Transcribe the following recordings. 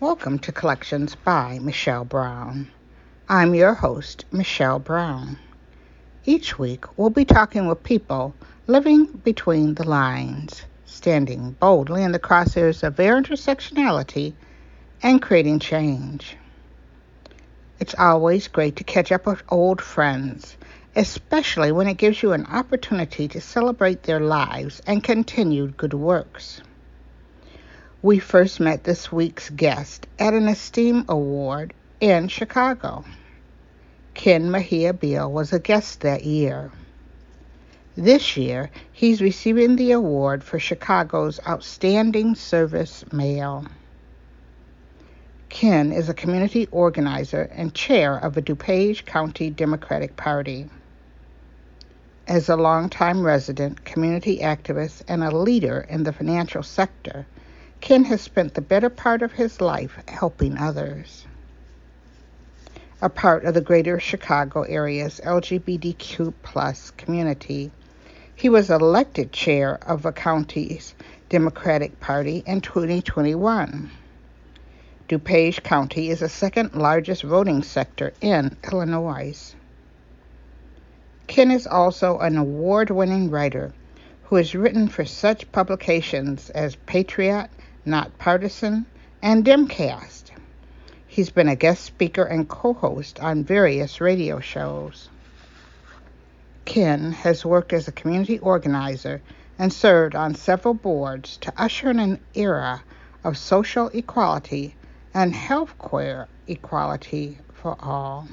Welcome to Collections by Michelle Brown. I'm your host, Michelle Brown. Each week, we'll be talking with people living between the lines, standing boldly in the crosshairs of their intersectionality, and creating change. It's always great to catch up with old friends, especially when it gives you an opportunity to celebrate their lives and continued good works. We first met this week's guest at an Esteem Award in Chicago. Ken Mejia Beal was a guest that year. This year, he's receiving the award for Chicago's Outstanding Service Male. Ken is a community organizer and chair of the DuPage County Democratic Party. As a longtime resident, community activist, and a leader in the financial sector, Ken has spent the better part of his life helping others. A part of the greater Chicago area's LGBTQ+ community, he was elected chair of the county's Democratic Party in 2021. DuPage County is the second largest voting sector in Illinois. Ken is also an award-winning writer who has written for such publications as Patriot, Not Partisan, and DemCast. He's been a guest speaker and co-host on various radio shows. Ken has worked as a community organizer and served on several boards to usher in an era of social equality and healthcare equality for all.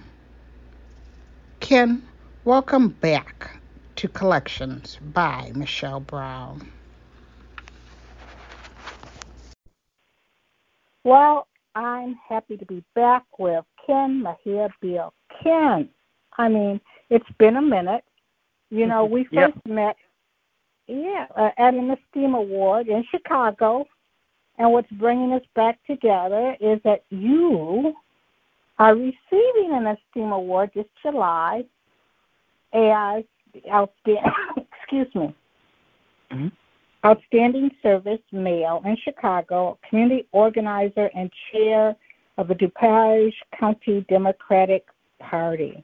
Ken, welcome back to Collections by Michelle Brown. Well, I'm happy to be back with Ken Mejia Beal. Ken, I mean, it's been a minute. You know, we first met at an Esteem Award in Chicago, and what's bringing us back together is that you are receiving an Esteem Award this July as Outstanding Service Male in Chicago, community organizer and chair of the DuPage County Democratic Party.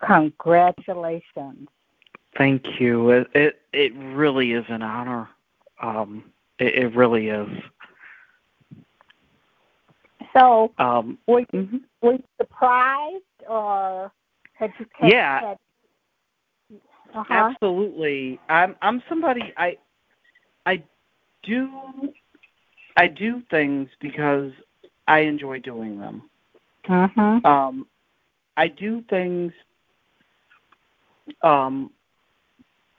Congratulations. Thank you. It really is an honor. It really is. So, were you surprised, or had you kept that? Absolutely. I'm somebody, I do things because I enjoy doing them. I do things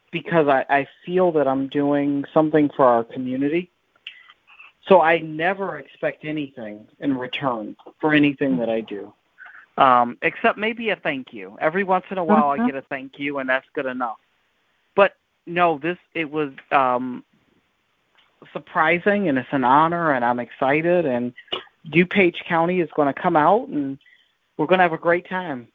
because I feel that I'm doing something for our community. So I never expect anything in return for anything that I do. Except maybe a thank you. Every once in a while I get a thank you, and that's good enough. But no, it was surprising, and it's an honor, and I'm excited, and DuPage County is going to come out, and we're going to have a great time.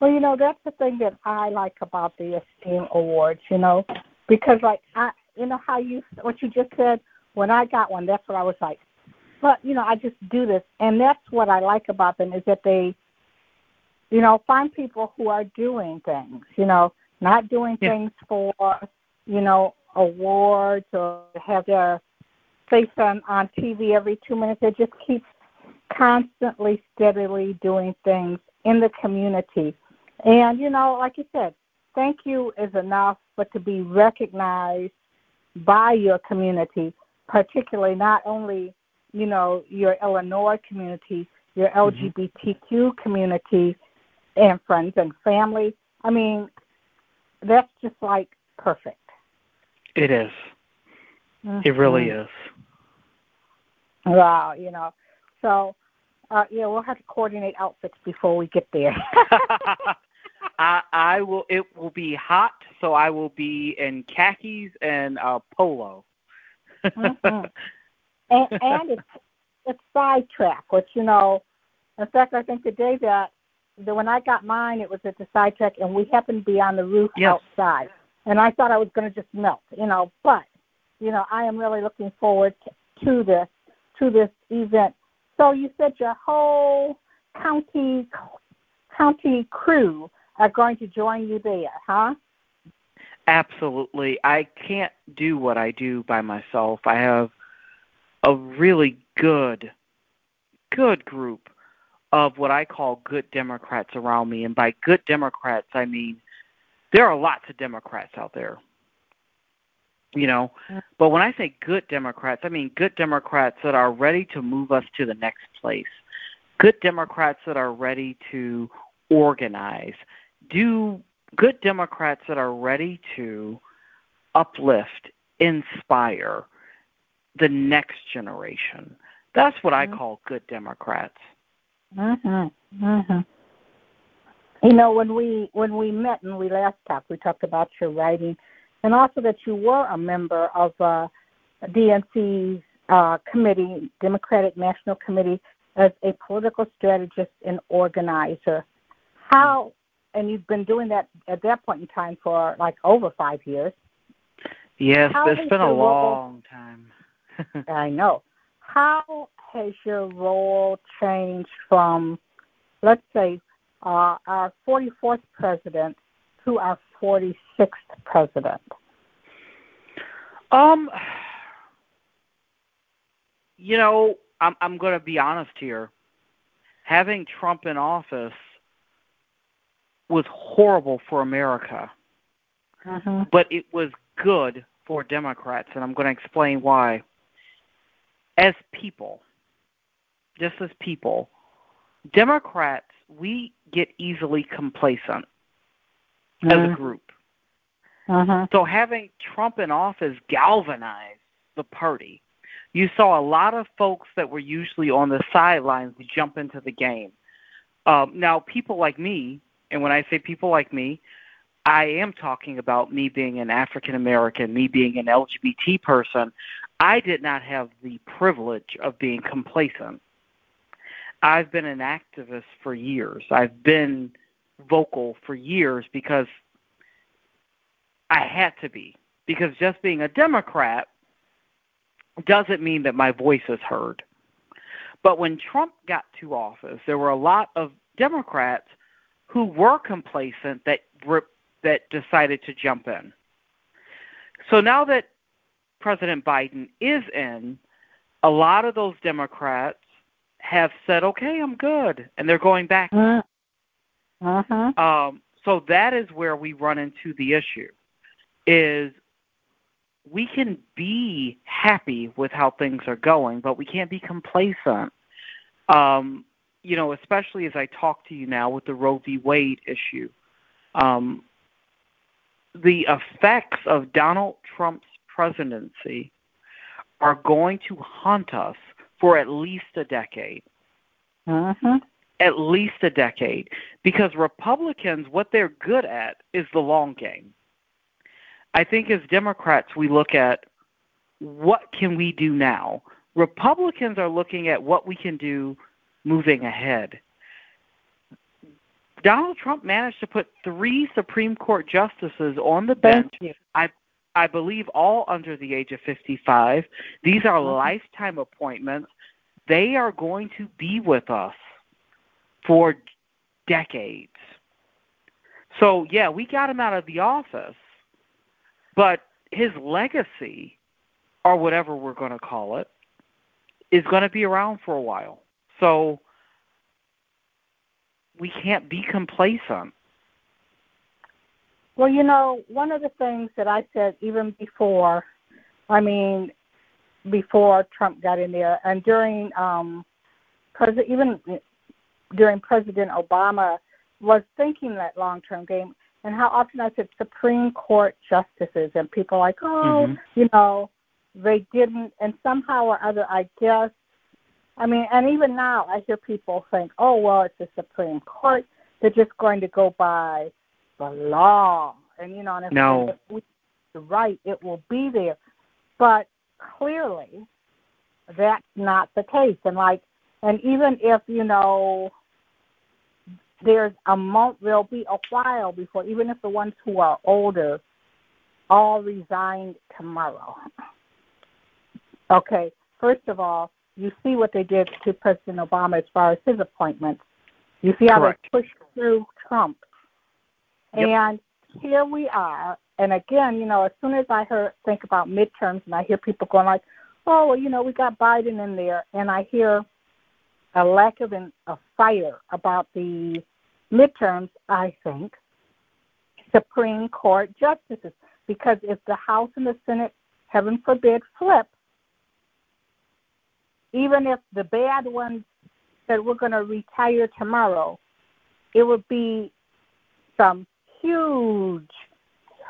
Well, you know, that's the thing that I like about the Esteem Awards, you know, because like, you know how what you just said, when I got one, that's what I was like. But, you know, I just do this, and that's what I like about them is that they, you know, find people who are doing things, you know, not doing things for, you know, awards or have their face on TV every 2 minutes. They just keep constantly, steadily doing things in the community. And, you know, like you said, thank you is enough, but to be recognized by your community, particularly not only – you know, your Illinois community, your LGBTQ community, and friends and family. I mean, that's just like perfect. It is. Mm-hmm. It really is. Wow, you know. So, yeah, we'll have to coordinate outfits before we get there. I will. It will be hot, so I will be in khakis and polo. Mm-hmm. And it's Sidetrack, which, you know, in fact, I think the day that when I got mine, it was at the Sidetrack, and we happened to be on the roof outside. And I thought I was going to just melt, you know. But, you know, I am really looking forward to this event. So you said your whole county crew are going to join you there, huh? Absolutely. I can't do what I do by myself. I have a really good group of what I call good Democrats around me. And by good Democrats, I mean there are lots of Democrats out there, you know. But when I say good Democrats, I mean good Democrats that are ready to move us to the next place, good Democrats that are ready to organize, good Democrats that are ready to uplift, inspire the next generation. That's what I call good Democrats. Mm-hmm. Mm-hmm. You know, when we met and we last talked, we talked about your writing and also that you were a member of DNC's committee, Democratic National Committee, as a political strategist and organizer. And you've been doing that at that point in time for like over 5 years. Yes, it's been a long time. I know. How has your role changed from, let's say, our 44th president to our 46th president? You know, I'm going to be honest here. Having Trump in office was horrible for America, but it was good for Democrats, and I'm going to explain why. As people, just as people, Democrats, we get easily complacent as a group. So having Trump in office galvanized the party. You saw a lot of folks that were usually on the sidelines jump into the game. Now, people like me, and when I say people like me, I am talking about me being an African American, me being an LGBT person. I did not have the privilege of being complacent. I've been an activist for years. I've been vocal for years because I had to be. Because just being a Democrat doesn't mean that my voice is heard. But when Trump got to office, there were a lot of Democrats who were complacent that decided to jump in. So now that President Biden is in, a lot of those Democrats have said, okay, I'm good, and they're going back. So that is where we run into the issue, is we can be happy with how things are going, but we can't be complacent. You know, especially as I talk to you now with the Roe v. Wade issue. The effects of Donald Trump's presidency are going to haunt us for at least a decade. At least a decade. Because Republicans, what they're good at is the long game. I think as Democrats, we look at what can we do now. Republicans are looking at what we can do moving ahead. Donald Trump managed to put 3 Supreme Court justices on the bench, I believe all under the age of 55. These are lifetime appointments. They are going to be with us for decades. So, yeah, we got him out of the office, but his legacy, or whatever we're going to call it, is going to be around for a while. So we can't be complacent. Well, you know, one of the things that I said even before Trump got in there and during even during President Obama was thinking that long-term game. And how often I said Supreme Court justices, and people are like, oh, you know, they didn't. And somehow or other, I guess, I mean, and even now I hear people think, oh, well, it's the Supreme Court. They're just going to go by the law. And, you know, and if we the right, it will be there. But clearly that's not the case. And, like, and even if, you know, there's a month, there'll be a while before, even if the ones who are older all resign tomorrow. Okay, first of all, you see what they did to President Obama as far as his appointments. You see how they pushed through Trump. Yep. And here we are. And again, you know, as soon as I think about midterms and I hear people going like, oh, well, you know, we got Biden in there, and I hear a lack of a fire about the midterms, I think, Supreme Court justices. Because if the House and the Senate, heaven forbid, flip, even if the bad ones said we're going to retire tomorrow, it would be some huge,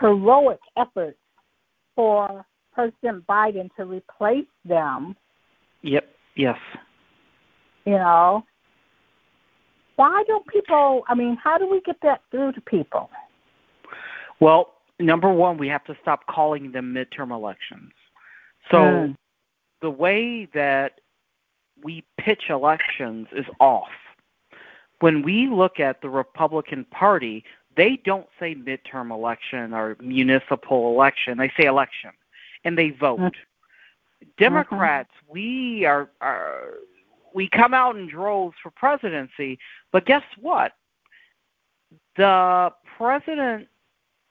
heroic efforts for President Biden to replace them. Yep, yes. You know, why don't people, I mean, how do we get that through to people? Well, number one, we have to stop calling them midterm elections. So the way that we pitch elections is off. When we look at the Republican Party, they don't say midterm election or municipal election. They say election, and they vote. Democrats, we are we come out in droves for presidency, but guess what? The president,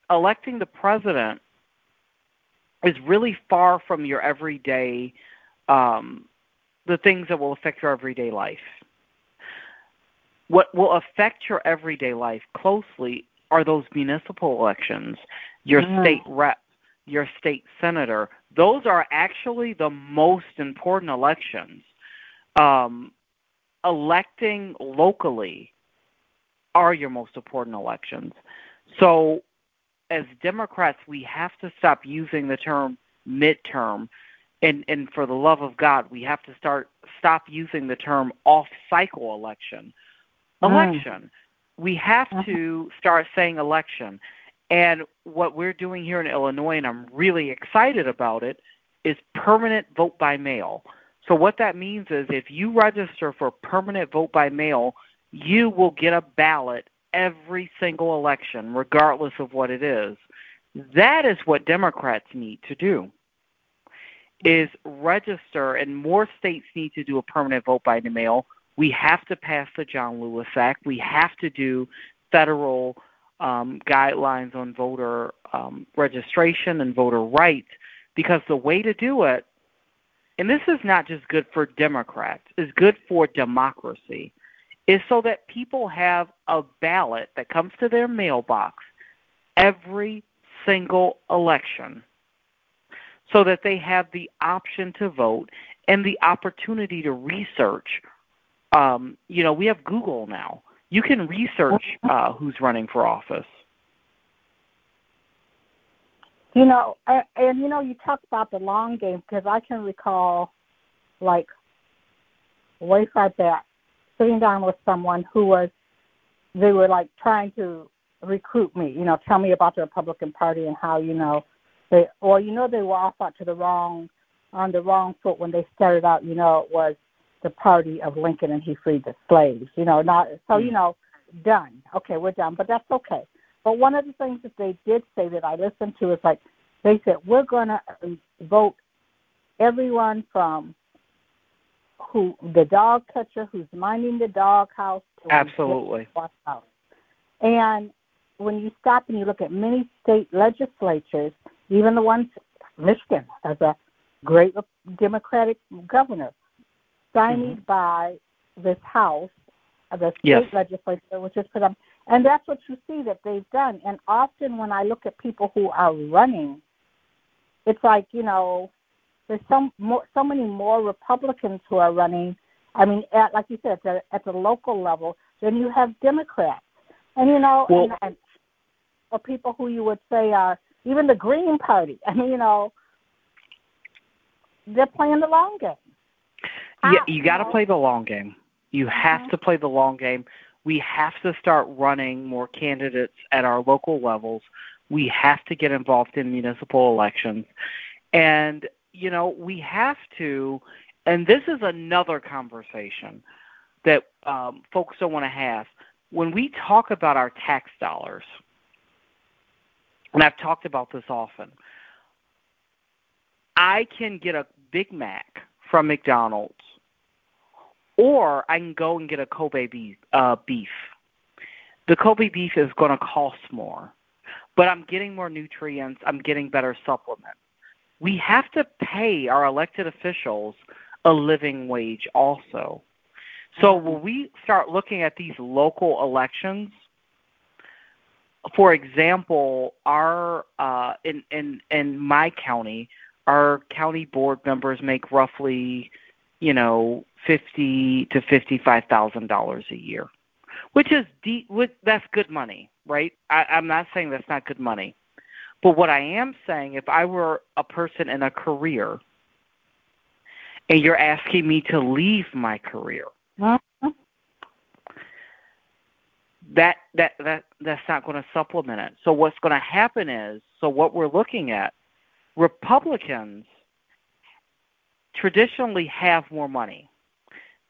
electing the president is really far from your everyday, the things that will affect your everyday life. What will affect your everyday life closely are those municipal elections, your state rep, your state senator. Those are actually the most important elections. Electing locally are your most important elections. So as Democrats, we have to stop using the term midterm, and for the love of God, we have to stop using the term off-cycle election. We have to start saying election. And what we're doing here in Illinois, and I'm really excited about it, is permanent vote by mail. So what that means is if you register for permanent vote by mail, you will get a ballot every single election, regardless of what it is. That is what Democrats need to do, is register, and more states need to do a permanent vote by mail. We have to pass the John Lewis Act. We have to do federal guidelines on voter registration and voter rights, because the way to do it, and this is not just good for Democrats, it's good for democracy, is so that people have a ballot that comes to their mailbox every single election so that they have the option to vote and the opportunity to research. You know, we have Google now. You can research who's running for office. You know, and, you know, you talk about the long game, because I can recall, like, way far back, sitting down with someone who was, they were, like, trying to recruit me, you know, tell me about the Republican Party and how, you know, they were off out to on the wrong foot when they started out. You know, it was the party of Lincoln and he freed the slaves, you know, done. Okay, we're done, but that's okay. But one of the things that they did say that I listened to is, like, they said, we're going to vote everyone from who the dog catcher who's minding the dog house to the house. And when you stop and you look at many state legislatures, even the ones, Michigan has a great Democratic governor, stymied by this house, the state legislature, which is put up. And that's what you see that they've done. And often when I look at people who are running, it's like, you know, there's so many more Republicans who are running. I mean, like you said, at the local level, than you have Democrats. And, you know, well, and or people who you would say are even the Green Party. I mean, you know, they're playing the long game. Yeah, you got to play the long game. You have to play the long game. We have to start running more candidates at our local levels. We have to get involved in municipal elections. And, you know, we have to, and this is another conversation that folks don't want to have. When we talk about our tax dollars, and I've talked about this often, I can get a Big Mac from McDonald's, or I can go and get a Kobe beef. The Kobe beef is going to cost more, but I'm getting more nutrients. I'm getting better supplements. We have to pay our elected officials a living wage also. So when we start looking at these local elections, for example, our in my county, our county board members make roughly, you know, $50,000 to $55,000 a year, which is that's good money, right? I'm not saying that's not good money. But what I am saying, if I were a person in a career and you're asking me to leave my career, that's not going to supplement it. So what's going to happen is, so what we're looking at, Republicans traditionally have more money.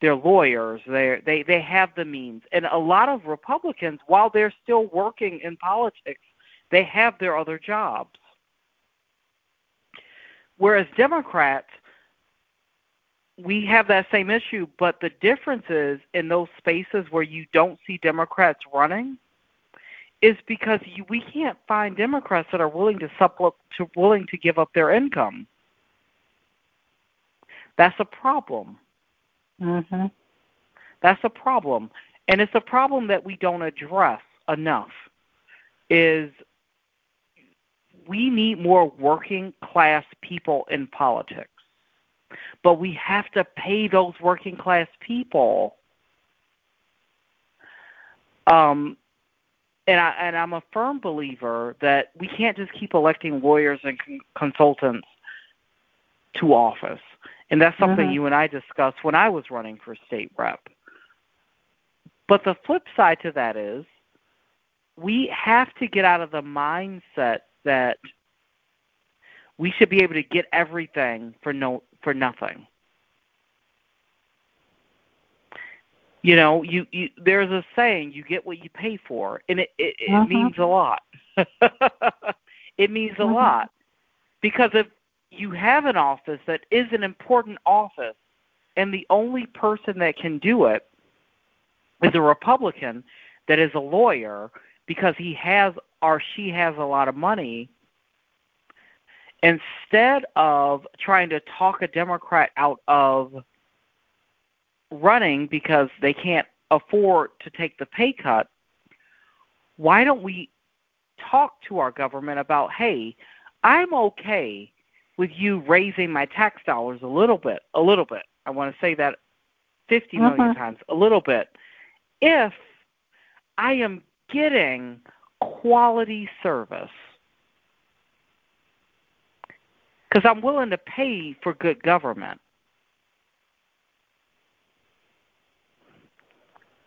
They're lawyers. They have the means. And a lot of Republicans, while they're still working in politics, they have their other jobs. Whereas Democrats, we have that same issue, but the difference is in those spaces where you don't see Democrats running is because we can't find Democrats that are willing to give up their income. That's a problem. Mm-hmm. That's a problem. And it's a problem that we don't address enough is we need more working class people in politics. But we have to pay those working class people. And I'm a firm believer that we can't just keep electing lawyers and consultants to office. And that's something you and I discussed when I was running for state rep. But the flip side to that is we have to get out of the mindset that we should be able to get everything for nothing. You know, there's a saying, you get what you pay for, and it means a lot. It means a lot. Because if you have an office that is an important office, and the only person that can do it is a Republican that is a lawyer because he has or she has a lot of money, instead of trying to talk a Democrat out of running because they can't afford to take the pay cut, why don't we talk to our government about, hey, I'm okay with you raising my tax dollars a little bit. I want to say that 50 million times, a little bit, if I am getting quality service. Because I'm willing to pay for good government.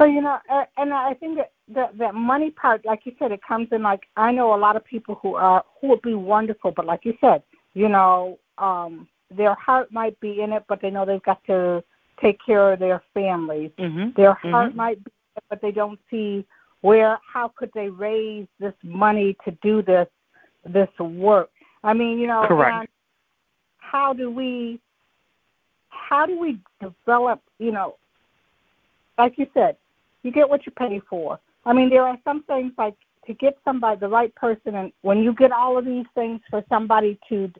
So, you know, and I think that money part, like you said, it comes in, like, I know a lot of people who would be wonderful, but like you said, you know, their heart might be in it, but they know they've got to take care of their families. Their heart might be in it, but they don't see how could they raise this money to do this work. I mean, you know, correct. How do we develop, you know, like you said, you get what you pay for. I mean, there are some things like to get somebody, the right person, and when you get all of these things for somebody to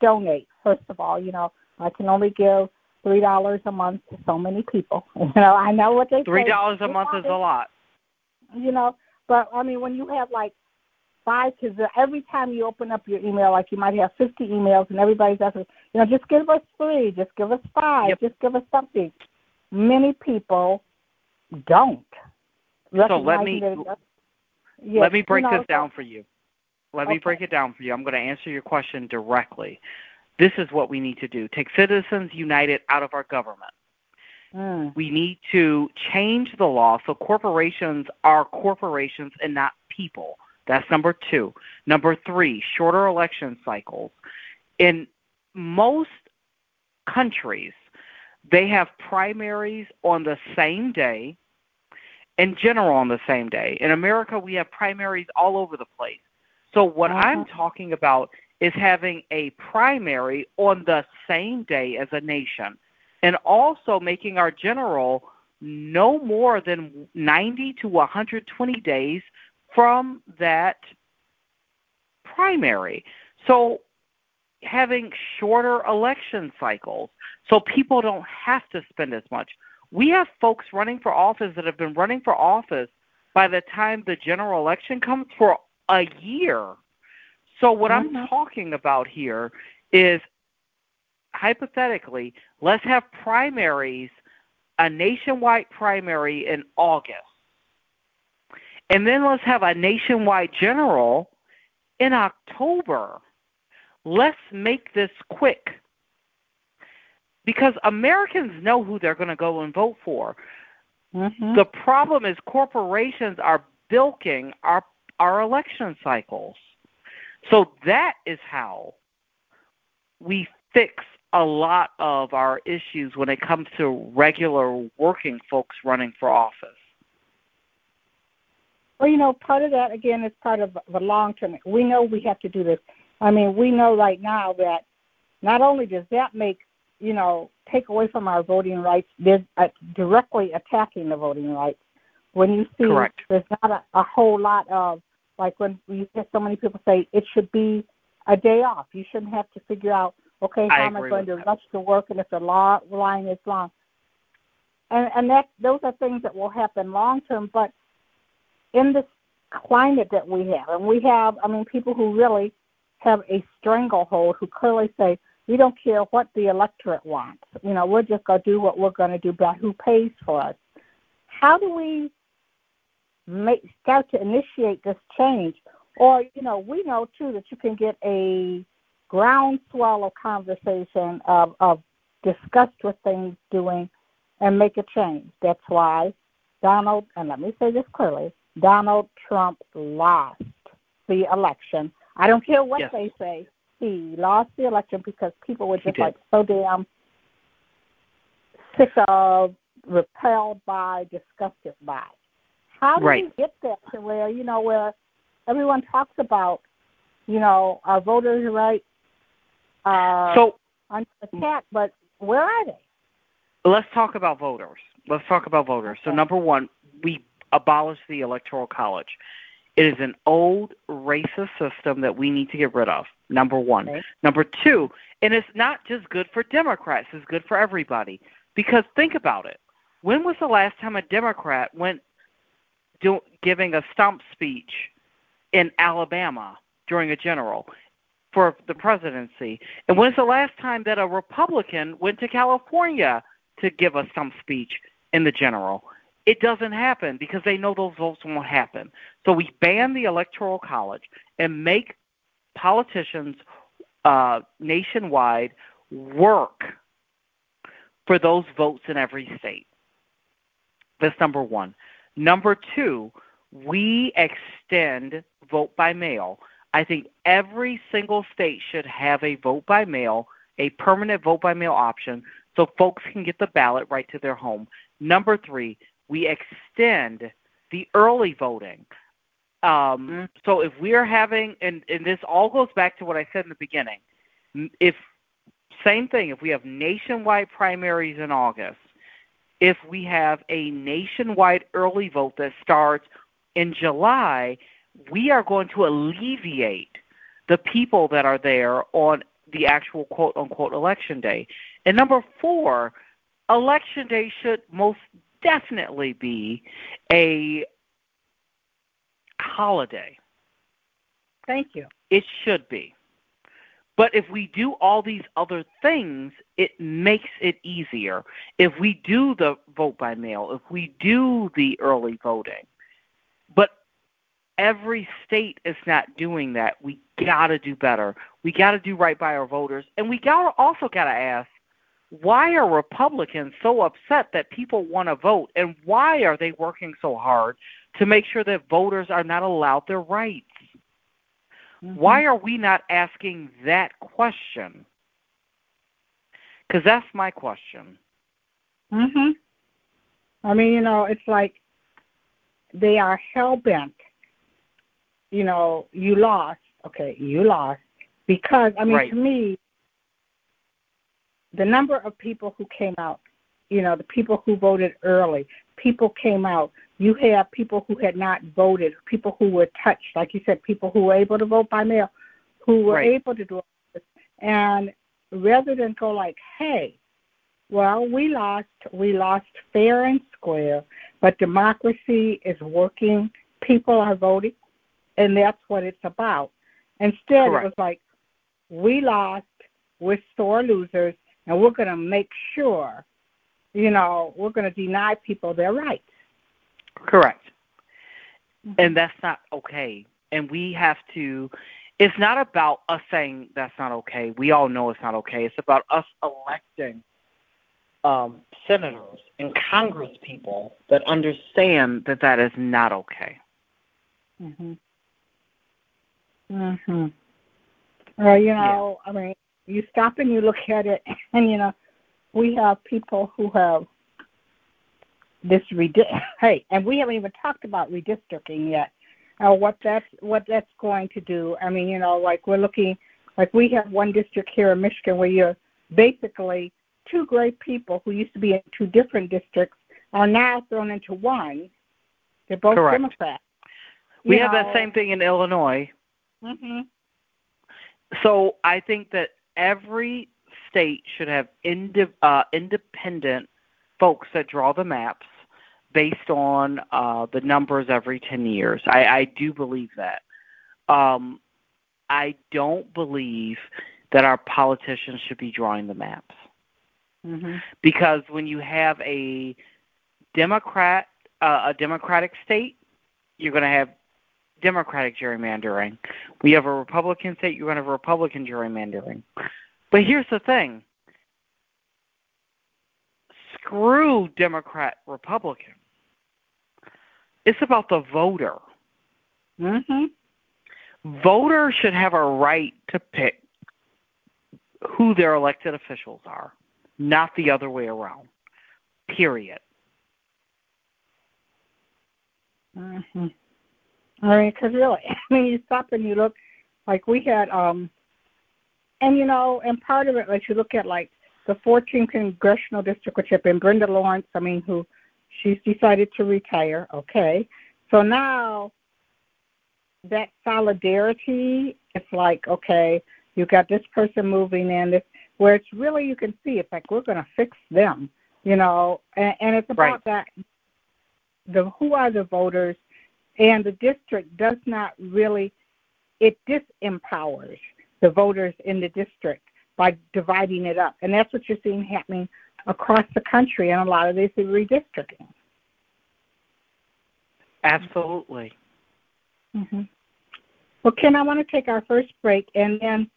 donate, first of all, you know, I can only give $3 a month to so many people. You know, I know what they say. $3 a month is a lot. You know, but, I mean, when you have, like, because every time you open up your email, like you might have 50 emails and everybody's asking, you know, just give us 3, just give us 5, just give us something. Many people don't. So let me break this down for you. Let me break it down for you. I'm going to answer your question directly. This is what we need to do. Take Citizens United out of our government. Mm. We need to change the law so corporations are corporations and not people. That's number two. Number three, shorter election cycles. In most countries, they have primaries on the same day and general on the same day. In America, we have primaries all over the place. So what I'm talking about is having a primary on the same day as a nation, and also making our general no more than 90 to 120 days from that primary. So having shorter election cycles so people don't have to spend as much. We have folks running for office that have been running for office by the time the general election comes for a year. So what I'm talking about here is, hypothetically, let's have primaries, a nationwide primary in August. And then let's have a nationwide general in October. Let's make this quick, because Americans know who they're going to go and vote for. Mm-hmm. The problem is corporations are bilking our election cycles. So that is how we fix a lot of our issues when it comes to regular working folks running for office. Well, you know, part of that, again, is part of the long term. We know we have to do this. I mean, we know right now that not only does that make, you know, take away from our voting rights, they're directly attacking the voting rights. When you see there's not a whole lot of, like when you hear so many people say it should be a day off. You shouldn't have to figure out, okay, how am I going to rush to work and if the line is long. And that those are things that will happen long term. But in this climate that we have, and we have, I mean, people who really have a stranglehold who clearly say, we don't care what the electorate wants. You know, we're just going to do what we're going to do, but who pays for us? How do we start to initiate this change? Or, you know, we know, too, that you can get a groundswell of conversation of disgust with things doing and make a change. That's why Donald, and let me say this clearly, Donald Trump lost the election. I don't care what they say. He lost the election because people were just like so damn sick of, repelled by, disgusted by. How do we get that to where, you know, where everyone talks about, you know, our voters' rights under attack, but where are they? Let's talk about voters. So number one, we abolish the Electoral College. It is an old racist system that we need to get rid of, number one. Okay. Number two, and it's not just good for Democrats. It's good for everybody. Because think about it. When was the last time a Democrat went giving a stump speech in Alabama during a general for the presidency? And when's the last time that a Republican went to California to give a stump speech in the general? It doesn't happen because they know those votes won't happen. So we ban the Electoral College and make politicians nationwide work for those votes in every state. That's number one. Number two, we extend vote by mail. I think every single state should have a vote by mail, a permanent vote by mail option, so folks can get the ballot right to their home. Number three, we extend the early voting. So if we're having, and this all goes back to what I said in the beginning, same thing, if we have nationwide primaries in August, if we have a nationwide early vote that starts in July, we are going to alleviate the people that are there on the actual quote-unquote election day. And number four, election day should most definitely be a holiday. Thank you. It should be. But if we do all these other things, it makes it easier. If we do the vote by mail, if we do the early voting, but Every state is not doing that. We got to do better. We got to do right by our voters. And we also got to ask, why are Republicans so upset that people want to vote? And why are they working so hard to make sure that voters are not allowed their rights? Mm-hmm. Why are we not asking that question? Because that's my question. Mm-hmm. I mean, you know, it's like they are hell-bent. You know, you lost. Okay, you lost. Because, I mean, right. To me, the number of people who came out, you know, the people who voted early, people came out. You have people who had not voted, people who were touched, like you said, people who were able to vote by mail, who were right. able to do all this. And rather than go like, hey, well, we lost fair and square, but democracy is working, people are voting, and that's what it's about. Instead, correct. It was like, we lost, we're sore losers, and we're going to make sure, you know, we're going to deny people their rights. Correct. And that's not okay. And we have to, it's not about us saying that's not okay. We all know it's not okay. It's about us electing senators and Congress people that understand that that is not okay. Mm-hmm. Mm-hmm. Well, you know, yeah. I mean, you stop and you look at it, and, you know, we have people who have this and we haven't even talked about redistricting yet, what that's going to do. I mean, you know, like we're looking, like we have one district here in Michigan where you're basically two great people who used to be in two different districts are now thrown into one. They're both correct. Democrats. We have that same thing in Illinois. Mm-hmm. So I think that every state should have independent folks that draw the maps based on the numbers every 10 years. I do believe that. I don't believe that our politicians should be drawing the maps. Mm-hmm. Because when you have a Democratic state, you're going to have Democratic gerrymandering. We have a Republican state, you're going to have Republican gerrymandering. But here's the thing. Screw Democrat, Republican. It's about the voter. Mm-hmm. Voters should have a right to pick who their elected officials are, not the other way around, period. Mm-hmm. I mean, because really, I mean, you stop and you look, like we had, and, you know, and part of it, like you look at, like, the 14th Congressional District, which had been Brenda Lawrence, I mean, who she's decided to retire, okay. So now that solidarity, it's like, okay, you got this person moving in, this, where it's really, you can see, it's like, we're going to fix them, you know, and it's about right. that, the who are the voters, and the district does not really, it disempowers the voters in the district by dividing it up. And that's what you're seeing happening across the country in a lot of these redistricting. Absolutely. Mm-hmm. Well, Ken, I want to take our first break, and then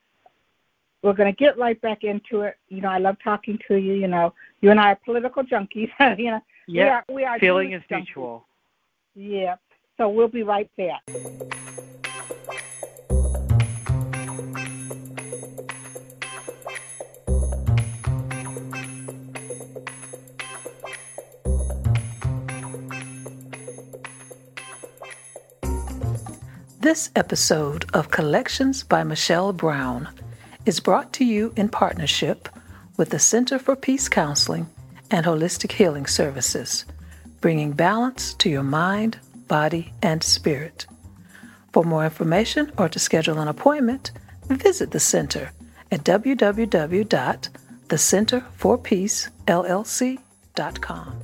we're going to get right back into it. You know, I love talking to you. You know, you and I are political junkies. You know, yeah, we are feeling is mutual. Yeah, so we'll be right back. This episode of Collections by Michelle Brown is brought to you in partnership with the Center for Peace Counseling and Holistic Healing Services, bringing balance to your mind, body, and spirit. For more information or to schedule an appointment, visit the center at www.thecenterforpeacellc.com.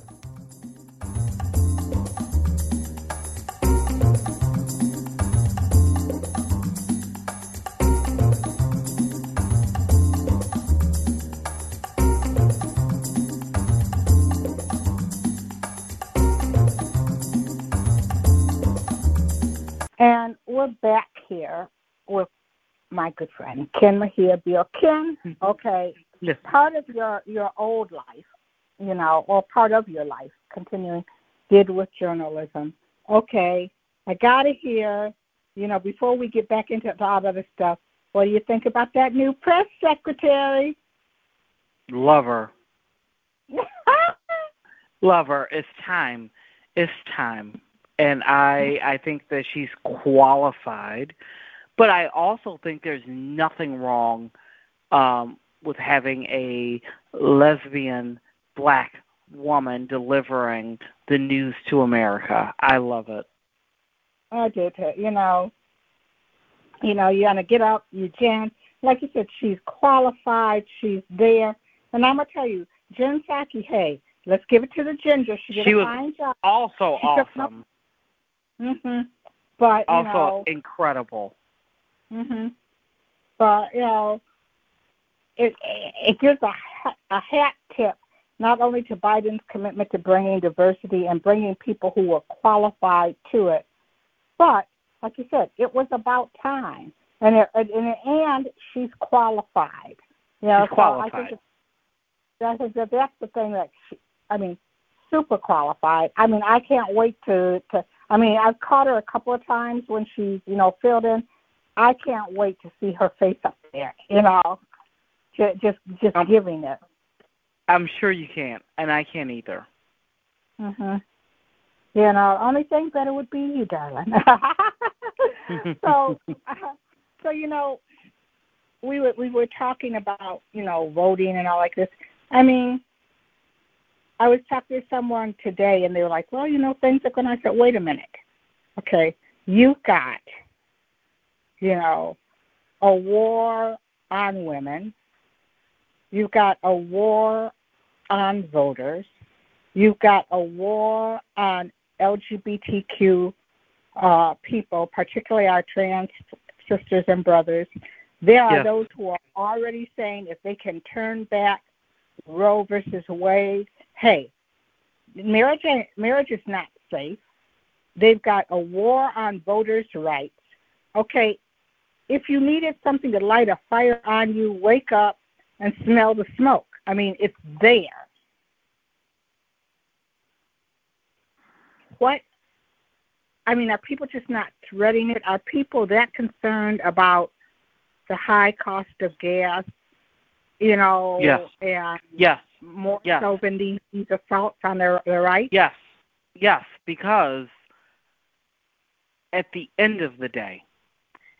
And we're back here with my good friend, Ken Mejia Beal. Ken, okay, yes. Part of your old life, you know, or part of your life, continuing, did with journalism. Okay, I got to hear, you know, before we get back into all the other stuff, what do you think about that new press secretary? Love her. Love her. It's time. And I think that she's qualified. But I also think there's nothing wrong with having a lesbian black woman delivering the news to America. I love it. I do too. You know, you're going to get up, you Jen. Like you said, she's qualified, she's there. And I'm going to tell you, Jen Psaki, hey, let's give it to the ginger. She did a fine job. Also awesome. Mm-hmm. But, you know. Also incredible. Mm-hmm. But, you know, it gives a hat tip not only to Biden's commitment to bringing diversity and bringing people who were qualified to it, but, like you said, it was about time. And in the end, she's qualified. You know, she's qualified. So I think that that's the thing that she, I mean, super qualified. I mean, I can't wait to I've caught her a couple of times when she, you know, filled in. I can't wait to see her face up there, you know, just giving it. I'm sure you can't, and I can't either. Mm-hmm. You know, only thing better would be you, darling. So you know, we were talking about, you know, voting and all like this. I mean, I was talking to someone today, and they were like, well, you know, things are going on. I said, wait a minute. Okay, you've got, you know, a war on women. You've got a war on voters. You've got a war on LGBTQ people, particularly our trans sisters and brothers. There are those who are already saying if they can turn back Roe versus Wade, hey, marriage is not safe. They've got a war on voters' rights. Okay, if you needed something to light a fire on you, wake up and smell the smoke. I mean, it's there. What? I mean, are people just not threading it? Are people that concerned about the high cost of gas, you know, and more so than these assaults on their rights? Yes, because at the end of the day,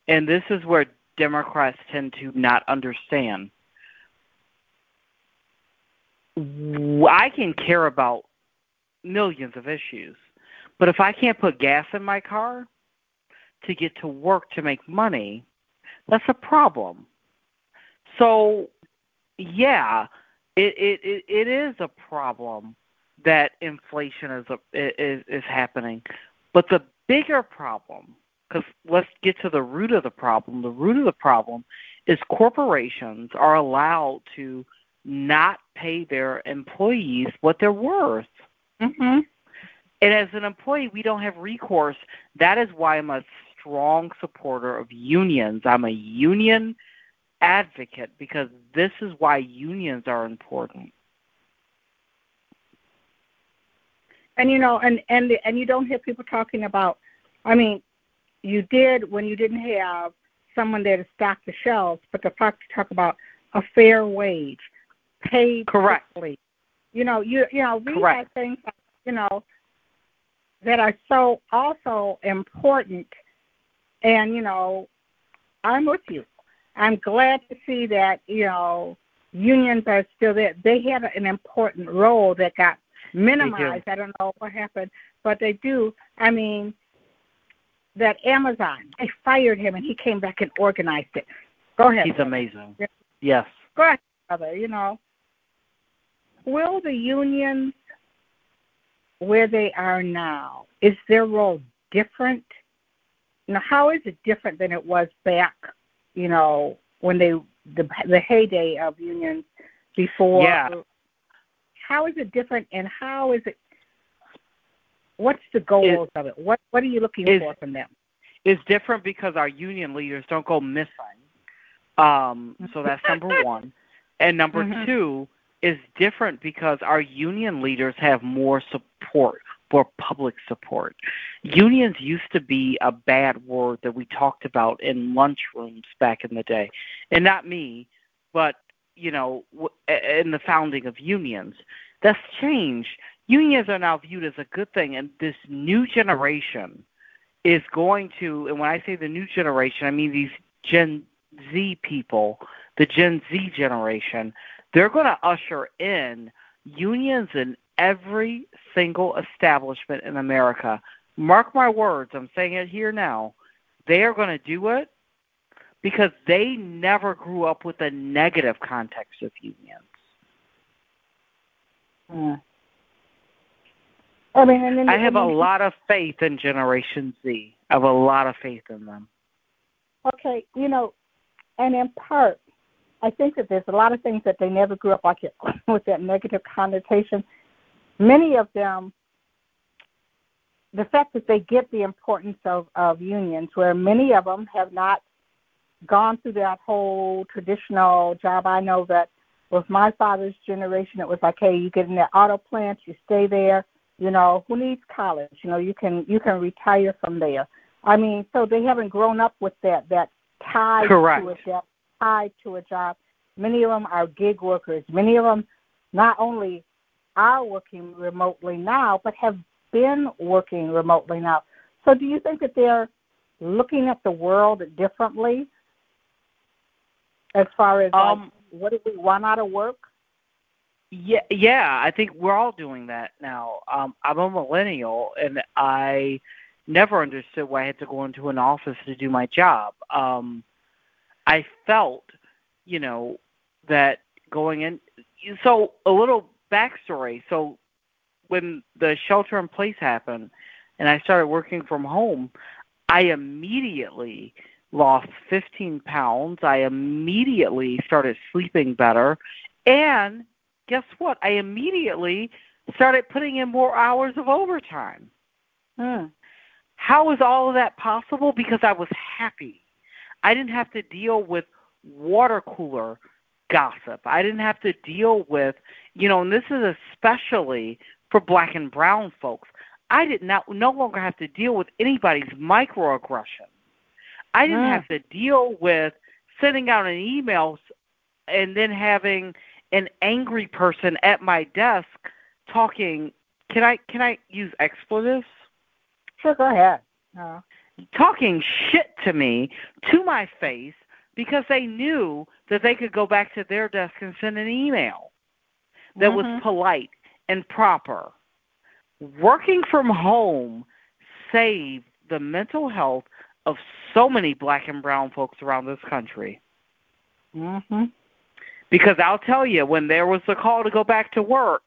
and this is where Democrats tend to not understand, I can care about millions of issues, but if I can't put gas in my car to get to work to make money, that's a problem. So, yeah, it is a problem that inflation is happening. But the bigger problem, because let's get to the root of the problem. The root of the problem is corporations are allowed to not pay their employees what they're worth. Mm-hmm. And as an employee, we don't have recourse. That is why I'm a strong supporter of unions. I'm a union advocate because this is why unions are important. And, you know, and you don't hear people talking about, I mean, you did when you didn't have someone there to stock the shelves, but the fact to talk about a fair wage. Paid correctly, you know. You know these are things that, you know, that are so also important. And you know, I'm with you. I'm glad to see that, you know, unions are still there. They had an important role that got minimized. I don't know what happened, but they do. I mean, that Amazon, they fired him and he came back and organized it. Go ahead. He's amazing. Yes. Go ahead. Other, you know, will the unions, where they are now, is their role different? Now, how is it different than it was back, you know, when the heyday of unions before? Yeah. How is it different, and how is it? What's the goals of it? What are you looking for from them? It's different because our union leaders don't go missing. So that's number one. And number two is different because our union leaders have more support, more public support. Unions used to be a bad word that we talked about in lunchrooms back in the day. And not me, but, you know, in the founding of unions. That's changed. Unions are now viewed as a good thing, and this new generation is going to, and when I say the new generation, I mean these Gen Z people, the Gen Z generation, they're going to usher in unions in every single establishment in America. Mark my words, I'm saying it here now, they are going to do it because they never grew up with a negative context of unions. Mm. I mean, I have a lot of faith in Generation Z. I have a lot of faith in them. Okay, you know, and in part, I think that there's a lot of things that they never grew up like with that negative connotation. Many of them, the fact that they get the importance of unions, where many of them have not gone through that whole traditional job. I know that with my father's generation, it was like, hey, you get in the auto plant, you stay there. You know, who needs college? You know, you can retire from there. I mean, so they haven't grown up with that tie to a job, tied to a job. Many of them are gig workers. Many of them not only are working remotely now, but have been working remotely now. So do you think that they're looking at the world differently as far as like, what do we want out of work? Yeah, I think we're all doing that now. I'm a millennial, and I never understood why I had to go into an office to do my job. I felt, you know, that going in. So a little backstory. So when the shelter in place happened and I started working from home, I immediately lost 15 pounds. I immediately started sleeping better, and guess what? I immediately started putting in more hours of overtime. How is all of that possible? Because I was happy. I didn't have to deal with water cooler gossip. I didn't have to deal with, you know, and this is especially for Black and brown folks. I did not no longer have to deal with anybody's microaggressions. I didn't have to deal with sending out an email and then having an angry person at my desk talking, can I use expletives? Sure, go ahead. No. Talking shit to me, to my face, because they knew that they could go back to their desk and send an email that was polite and proper. Working from home saved the mental health of so many Black and brown folks around this country. Because I'll tell you, when there was the call to go back to work,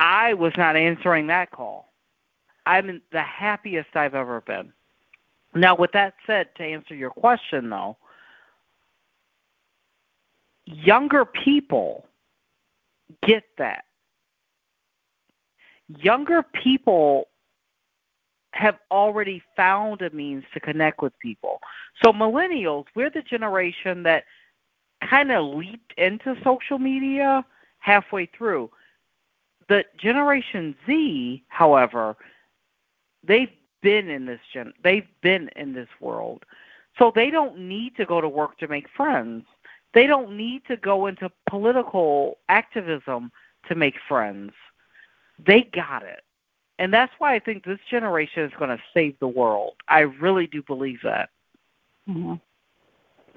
I was not answering that call. I'm the happiest I've ever been. Now, with that said, to answer your question, though, younger people get that. Younger people have already found a means to connect with people. So millennials, we're the generation that kind of leaped into social media halfway through. The Generation Z, however, they've been in this world. So they don't need to go to work to make friends. They don't need to go into political activism to make friends. They got it. And that's why I think this generation is going to save the world. I really do believe that. Mm-hmm.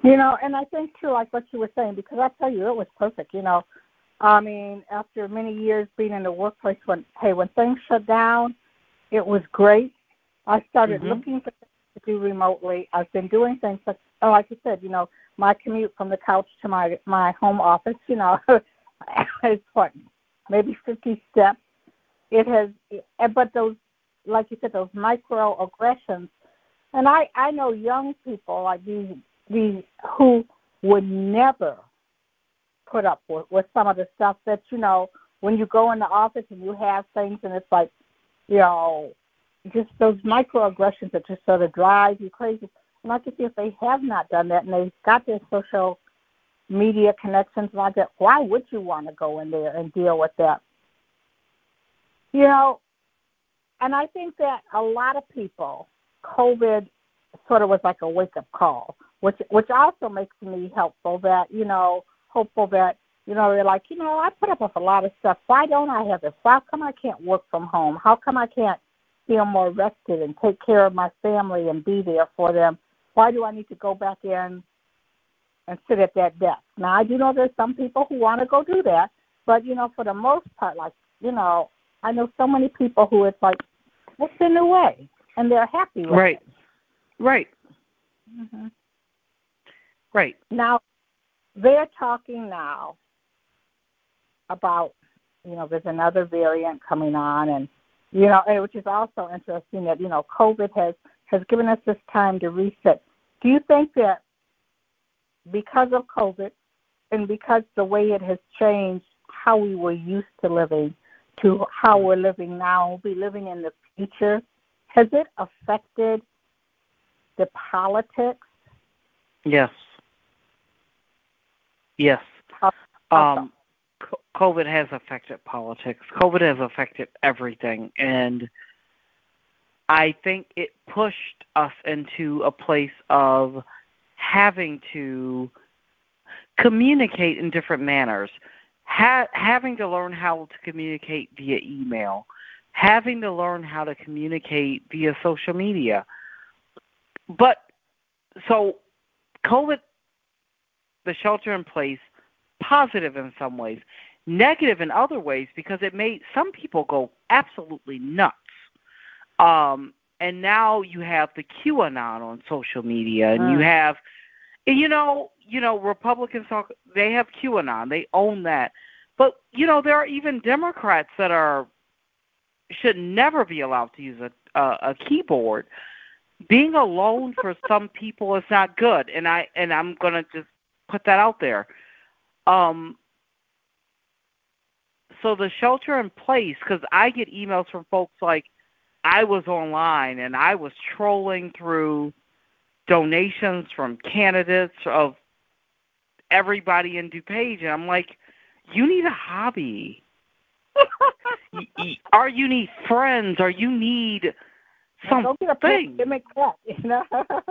You know, and I think, too, like what you were saying, because I tell you, it was perfect, you know. I mean, after many years being in the workplace, when things shut down, it was great. I started looking for things to do remotely. I've been doing things like you said, you know, my commute from the couch to my home office, you know, is what, maybe 50 steps. It has, but those, like you said, those microaggressions. And I know young people, like these who would never put up with some of the stuff that, you know, when you go in the office and you have things and it's like, you know, just those microaggressions that just sort of drive you crazy. And I can see if they have not done that and they've got their social media connections like that, why would you want to go in there and deal with that? You know, and I think that a lot of people, COVID sort of was like a wake-up call, which also makes me hopeful that they're like, I put up with a lot of stuff. Why don't I have this? How come I can't work from home? How come I can't feel more rested and take care of my family and be there for them? Why do I need to go back in and sit at that desk? Now, I do know there's some people who want to go do that, but, for the most part, I know so many people who it's like, what's in the way? And they're happy with it. Right. Mm-hmm. Right. Now, they're talking now about, there's another variant coming on, and, which is also interesting that, COVID has given us this time to reset. Do you think that because of COVID and because the way it has changed how we were used to living to how we're living now, we'll be living in the future, has it affected the politics? Yes. COVID has affected politics. COVID has affected everything. And I think it pushed us into a place of having to communicate in different manners, having to learn how to communicate via email, having to learn how to communicate via social media. But so COVID, the shelter in place, positive in some ways, negative in other ways, because it made some people go absolutely nuts. And now you have the QAnon on social media, and you have, Republicans talk, they have QAnon, they own that. But, there are even Democrats that should never be allowed to use a keyboard. Being alone for some people is not good, and I'm going to just put that out there. So the shelter in place, because I get emails from folks like, I was online and I was trolling through donations from candidates of everybody in DuPage, and I'm like, you need a hobby. Or you need friends, or you need something. Don't get a pandemic crap,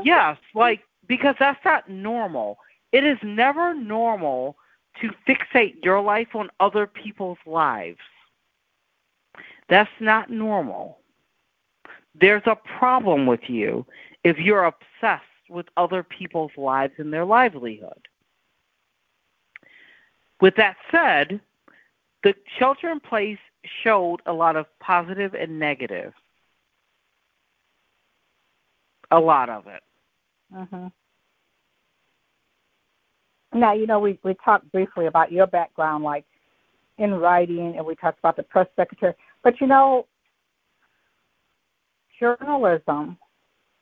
Yes, because that's not normal. It is never normal to fixate your life on other people's lives. That's not normal. There's a problem with you if you're obsessed with other people's lives and their livelihood. With that said, the shelter in place showed a lot of positive and negative. A lot of it. Mm-hmm. Now, we talked briefly about your background, like in writing, and we talked about the press secretary. But, journalism,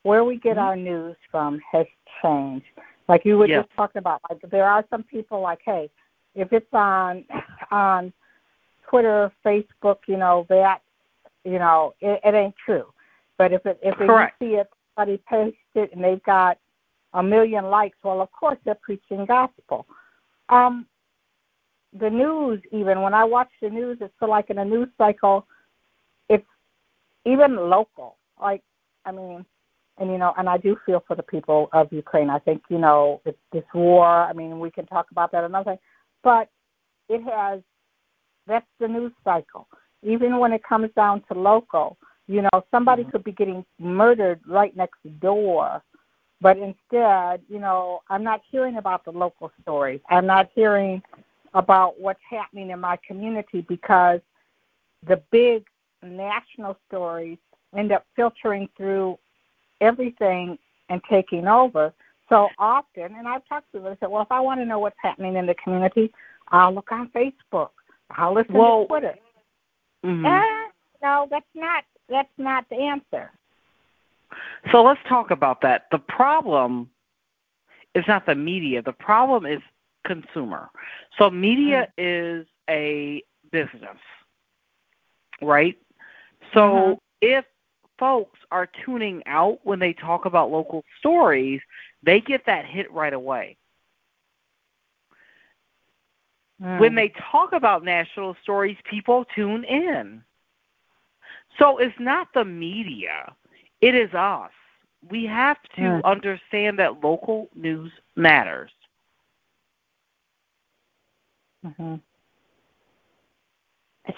where we get our news from, has changed. Like you were just talking about, there are some people hey, if it's on Twitter, Facebook, that, it ain't true. But if you see it, somebody posts it and they've got 1 million likes, well, of course, they're preaching gospel. The news, even, when I watch the news, it's in a news cycle, it's even local. And I do feel for the people of Ukraine. I think, it's this war. We can talk about that another thing. But that's the news cycle. Even when it comes down to local, somebody could be getting murdered right next door. But instead, I'm not hearing about the local story. I'm not hearing about what's happening in my community because the big national stories end up filtering through everything and taking over. So often, and I've talked to people, I said, well, if I want to know what's happening in the community, I'll look on Facebook. I'll listen to Twitter. Mm-hmm. No, that's not the answer. So let's talk about that. The problem is not the media. The problem is consumer. So media is a business, right? So if folks are tuning out when they talk about local stories, they get that hit right away. When they talk about national stories, people tune in. So it's not the media. It is us. We have to understand that local news matters. Mm-hmm.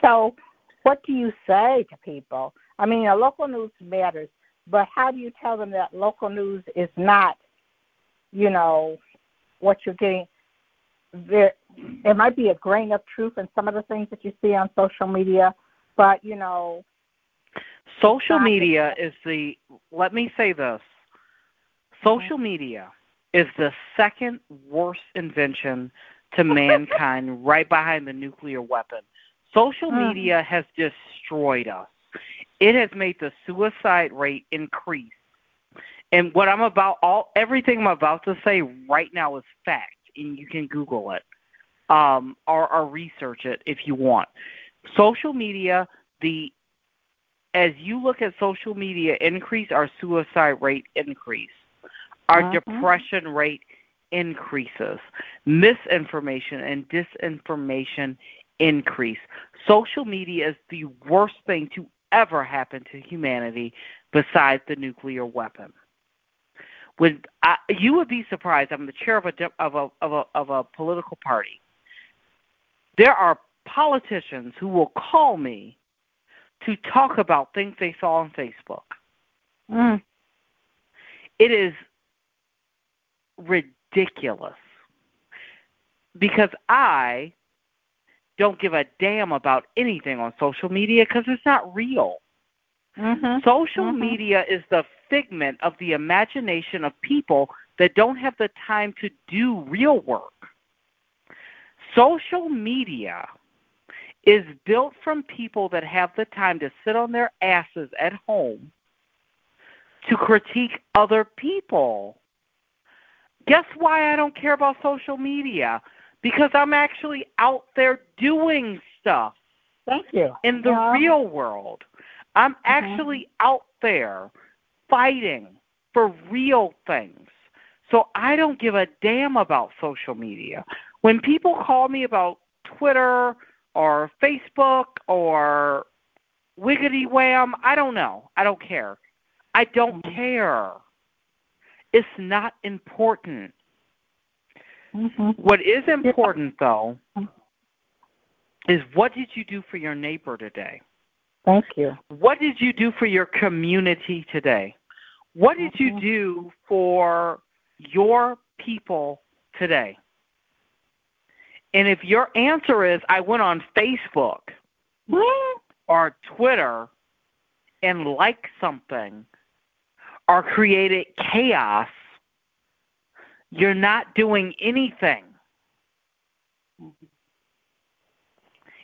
So what do you say to people? I mean, a local news matters, but how do you tell them that local news is not, you know, what you're getting? There might be a grain of truth in some of the things that you see on social media, but, you know. Social media is the, let me say this, social media is the second worst invention to mankind, right behind the nuclear weapon. Social media has destroyed us. It has made the suicide rate increase. And what I'm about, everything I'm about to say right now is fact, and you can Google it or research it if you want. Social media, as you look at social media increase, our suicide rate increase. Our depression rate increases. Misinformation and disinformation increase. Social media is the worst thing to ever happen to humanity besides the nuclear weapon. When you would be surprised, I'm the chair of a political party. There are politicians who will call me to talk about things they saw on Facebook. Mm. It is ridiculous because I don't give a damn about anything on social media because it's not real. Mm-hmm. Social media is the figment of the imagination of people that don't have the time to do real work. Social media is built from people that have the time to sit on their asses at home to critique other people. Guess why I don't care about social media? Because I'm actually out there doing stuff. Thank you. In the real world. I'm actually out there fighting for real things. So I don't give a damn about social media. When people call me about Twitter or Facebook or Wiggity Wham, I don't know. I don't care. I don't care. It's not important. Mm-hmm. What is important, though, is what did you do for your neighbor today? Thank you. What did you do for your community today? What did you do for your people today? And if your answer is, I went on Facebook or Twitter and liked something or created chaos, you're not doing anything.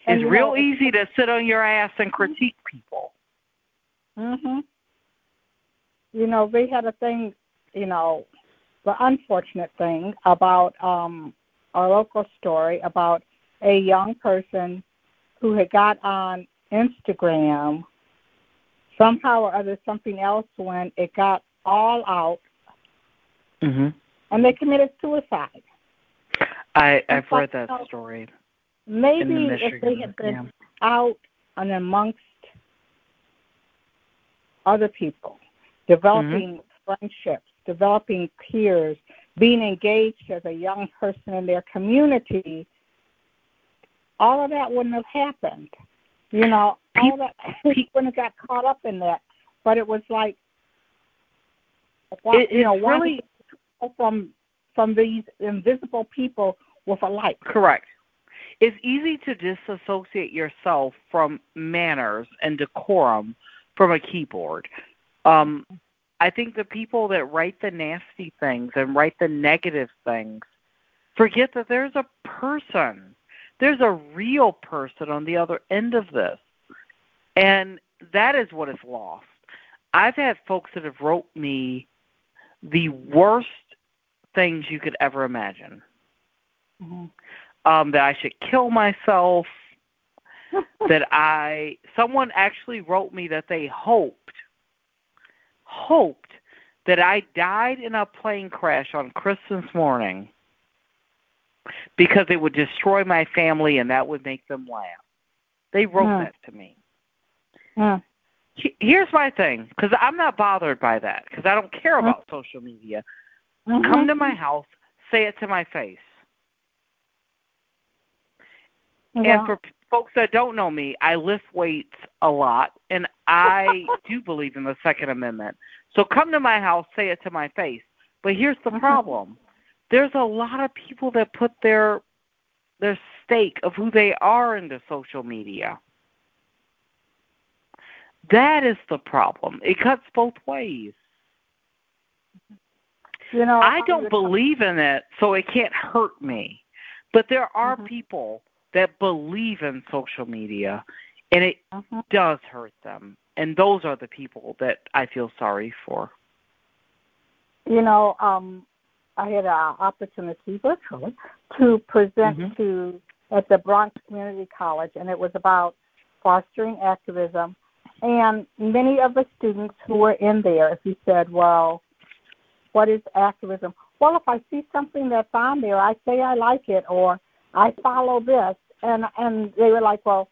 It's real easy to sit on your ass and critique people. Mm-hmm. You know, they had a thing, you know, the unfortunate thing about our local story about a young person who had got on Instagram. Somehow or other, something else when it got all out, and they committed suicide. I've read that story. Maybe if they had been out and amongst other people, developing friendships, developing peers, being engaged as a young person in their community, all of that wouldn't have happened. You know, all that, people wouldn't have got caught up in that. But it was like, you know, really from these invisible people with a light. Correct. It's easy to disassociate yourself from manners and decorum from a keyboard. I think the people that write the nasty things and write the negative things forget that there's a person. There's a real person on the other end of this, and that is what is lost. I've had folks that have wrote me the worst things you could ever imagine, that I should kill myself, someone actually wrote me that they hoped hoped that I died in a plane crash on Christmas morning because it would destroy my family and that would make them laugh. They wrote that to me. Yeah. Here's my thing, because I'm not bothered by that, because I don't care about social media. Mm-hmm. Come to my house, say it to my face. Yeah. And for folks that don't know me, I lift weights a lot, and I do believe in the Second Amendment. So come to my house, say it to my face. But here's the problem. There's a lot of people that put their stake of who they are into social media. That is the problem. It cuts both ways. You know, I don't believe in it, so it can't hurt me. But there are people that believe in social media, and it does hurt them. And those are the people that I feel sorry for. You know, I had an opportunity virtually to present at the Bronx Community College, and it was about fostering activism. And many of the students who were in there, if you said, well, what is activism? Well, if I see something that's on there, I say I like it or I follow this. And they were like, well,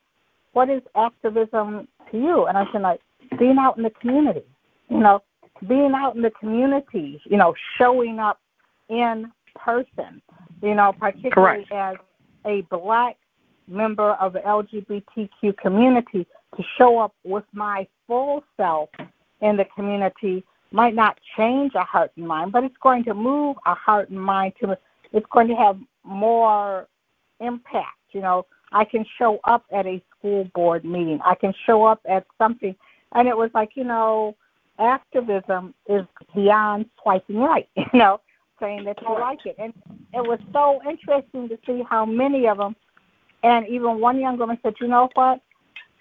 what is activism to you? And I said, like, being out in the community, you know, being out in the community, you know, showing up in person, you know, particularly as a black member of the LGBTQ community, to show up with my full self in the community might not change a heart and mind, but it's going to move a heart and mind to, it's going to have more impact. You know, I can show up at a school board meeting. I can show up at something. And it was like, you know, activism is beyond swiping right, you know, saying that you like it. And it was so interesting to see how many of them, and even one young woman said, you know what?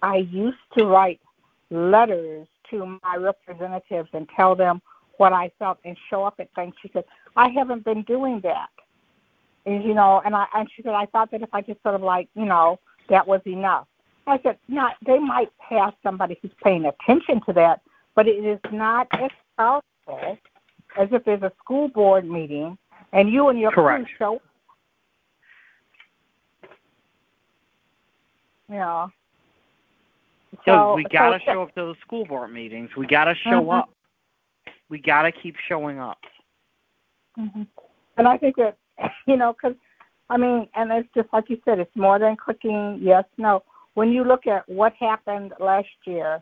I used to write letters to my representatives and tell them what I felt and show up at things. She said, I haven't been doing that. And, you know, and she said, I thought that if I just sort of like, you know, that was enough. I said, not, they might have somebody who's paying attention to that, but it is not as powerful as if there's a school board meeting and you and your crew show up. Yeah. So we got to show up to the school board meetings. We got to show up. We got to keep showing up. And I think that, you know, because, I mean, and it's just like you said, it's more than clicking yes, no. When you look at what happened last year,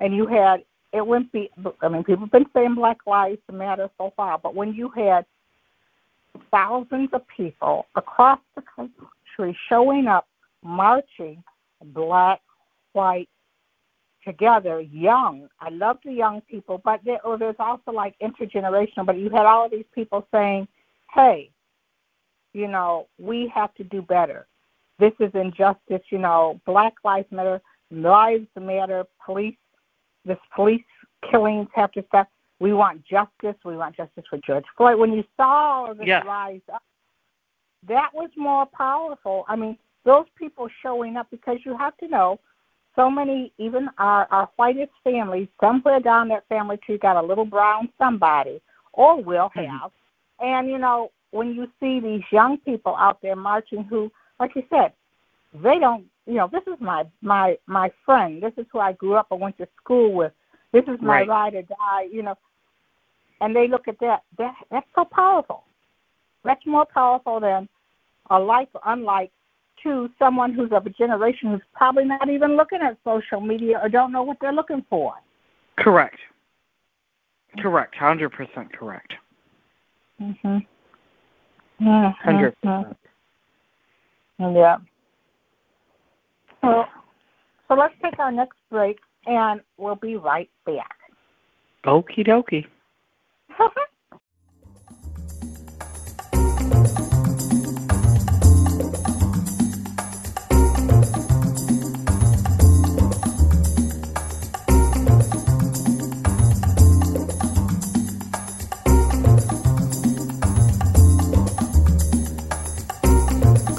and you had, it wouldn't be, I mean, people have been saying Black Lives Matter so far, but when you had thousands of people across the country showing up, marching, black, white, together, young. I love the young people, but there's also like intergenerational, but you had all of these people saying, hey, you know, we have to do better. This is injustice, you know, Black lives matter, police, this police killings have to stop. We want justice for George Floyd. When you saw all of this rise up, that was more powerful. I mean, those people showing up, because you have to know, so many, even our whitest families, somewhere down that family tree got a little brown somebody, or will have. And, you know, when you see these young people out there marching who, like you said, they don't, you know, this is my friend. This is who I grew up and went to school with. This is my ride or die, you know. And they look at that. That's so powerful. That's more powerful than a like or unlike to someone who's of a generation who's probably not even looking at social media or don't know what they're looking for. Correct. 100% correct. 100%. Yeah. So let's take our next break, and we'll be right back. Okie dokie.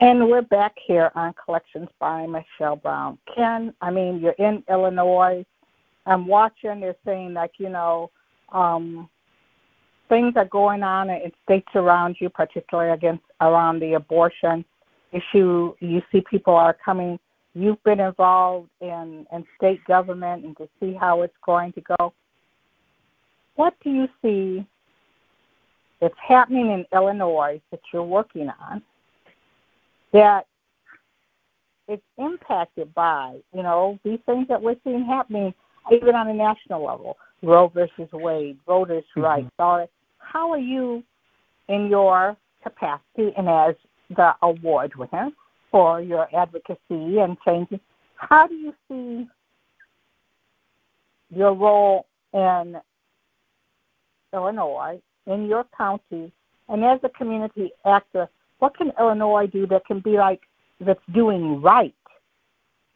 And we're back here on Collections by Michelle Brown. Ken, you're in Illinois. I'm watching. They're saying, things are going on in states around you, particularly around the abortion issue. You see people are coming. You've been involved in state government and to see how it's going to go. What do you see that's happening in Illinois that you're working on that it's impacted by, these things that we're seeing happening even on a national level, Roe versus Wade, voters' rights, all that? How are you in your capacity and as the award winner for your advocacy and changing, how do you see your role in Illinois, in your county, and as a community actor? What can Illinois do that can be like that's doing right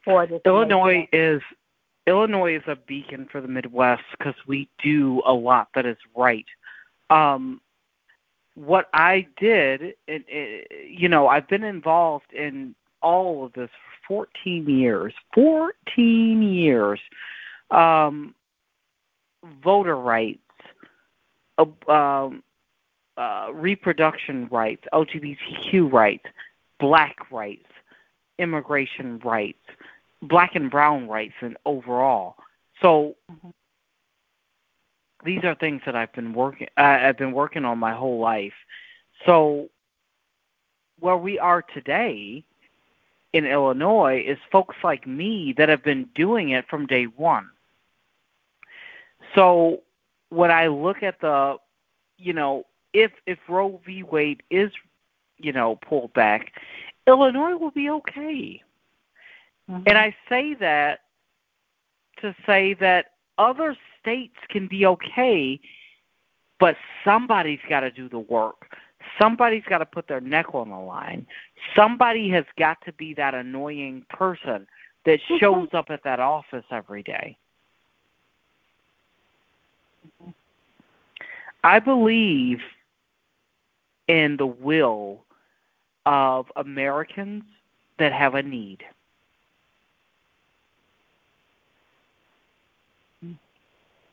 for this? Illinois is a beacon for the Midwest because we do a lot that is right. What I did, I've been involved in all of this for 14 years. Voter rights. Reproduction rights, LGBTQ rights, black rights, immigration rights, black and brown rights, and overall. So these are things that I've been working on my whole life. So where we are today in Illinois is folks like me that have been doing it from day one. So when I look at the, if Roe v. Wade is, pulled back, Illinois will be okay. Mm-hmm. And I say that to say that other states can be okay, but somebody's got to do the work. Somebody's got to put their neck on the line. Somebody has got to be that annoying person that shows up at that office every day. Mm-hmm. I believe in the will of Americans that have a need.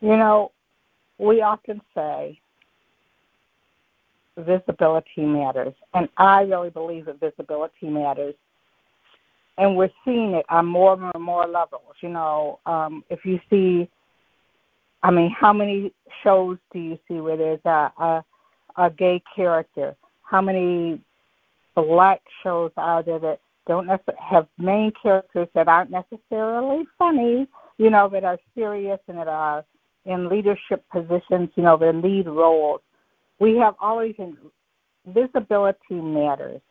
We often say visibility matters, and I really believe that visibility matters, and we're seeing it on more and more levels. If you see, how many shows do you see where there's a gay character? How many black shows are there that don't have main characters that aren't necessarily funny, that are serious and that are in leadership positions, their lead roles? We have all these things. Visibility matters.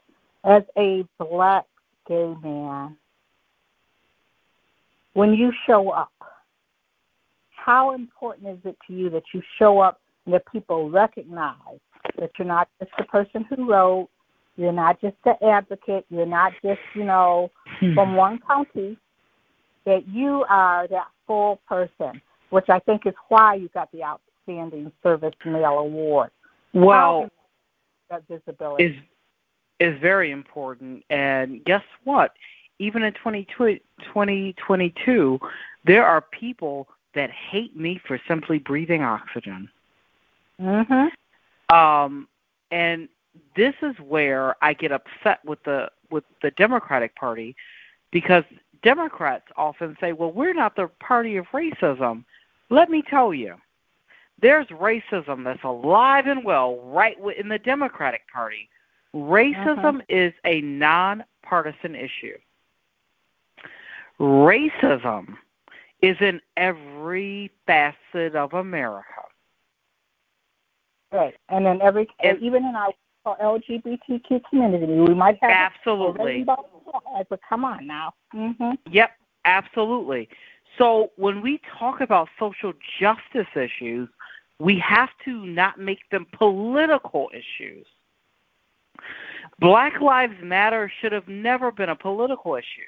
As a black gay man, when you show up, how important is it to you that you show up and that people recognize that you're not just the person who wrote, you're not just the advocate, you're not just, from one county, that you are that full person, which I think is why you got the Outstanding Service Male Award. Well, that visibility is very important. And guess what? Even in 2022, there are people that hate me for simply breathing oxygen. Mm-hmm. And this is where I get upset with the Democratic Party, because Democrats often say, well, we're not the party of racism. Let me tell you, there's racism that's alive and well right within the Democratic Party. Racism is a nonpartisan issue. Racism is in every facet of America. Right. And then even in our LGBTQ community, we might have absolutely. But come on now. Mm-hmm. Yep, absolutely. So when we talk about social justice issues, we have to not make them political issues. Black Lives Matter should have never been a political issue.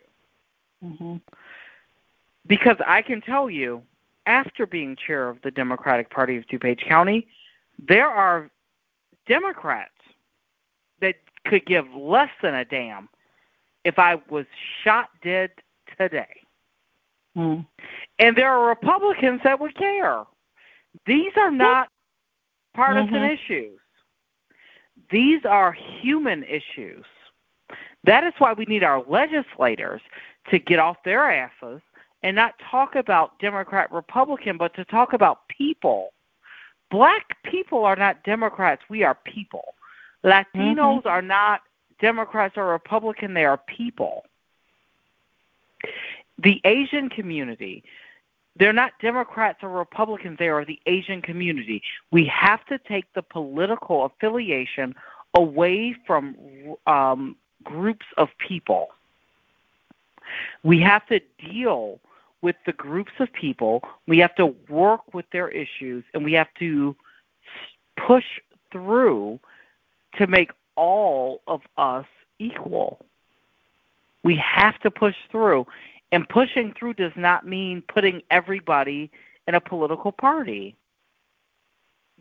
Mm-hmm. Because I can tell you, after being chair of the Democratic Party of DuPage County, there are Democrats that could give less than a damn if I was shot dead today. Mm. And there are Republicans that would care. These are not partisan mm-hmm. issues. These are human issues. That is why we need our legislators to get off their asses and not talk about Democrat, Republican, but to talk about people. Black people are not Democrats. We are people. Latinos mm-hmm. are not Democrats or Republican. They are people. The Asian community, they're not Democrats or Republicans. They are the Asian community. We have to take the political affiliation away from groups of people. We have to deal with the groups of people. We have to work with their issues, and we have to push through to make all of us equal. We have to push through. And pushing through does not mean putting everybody in a political party.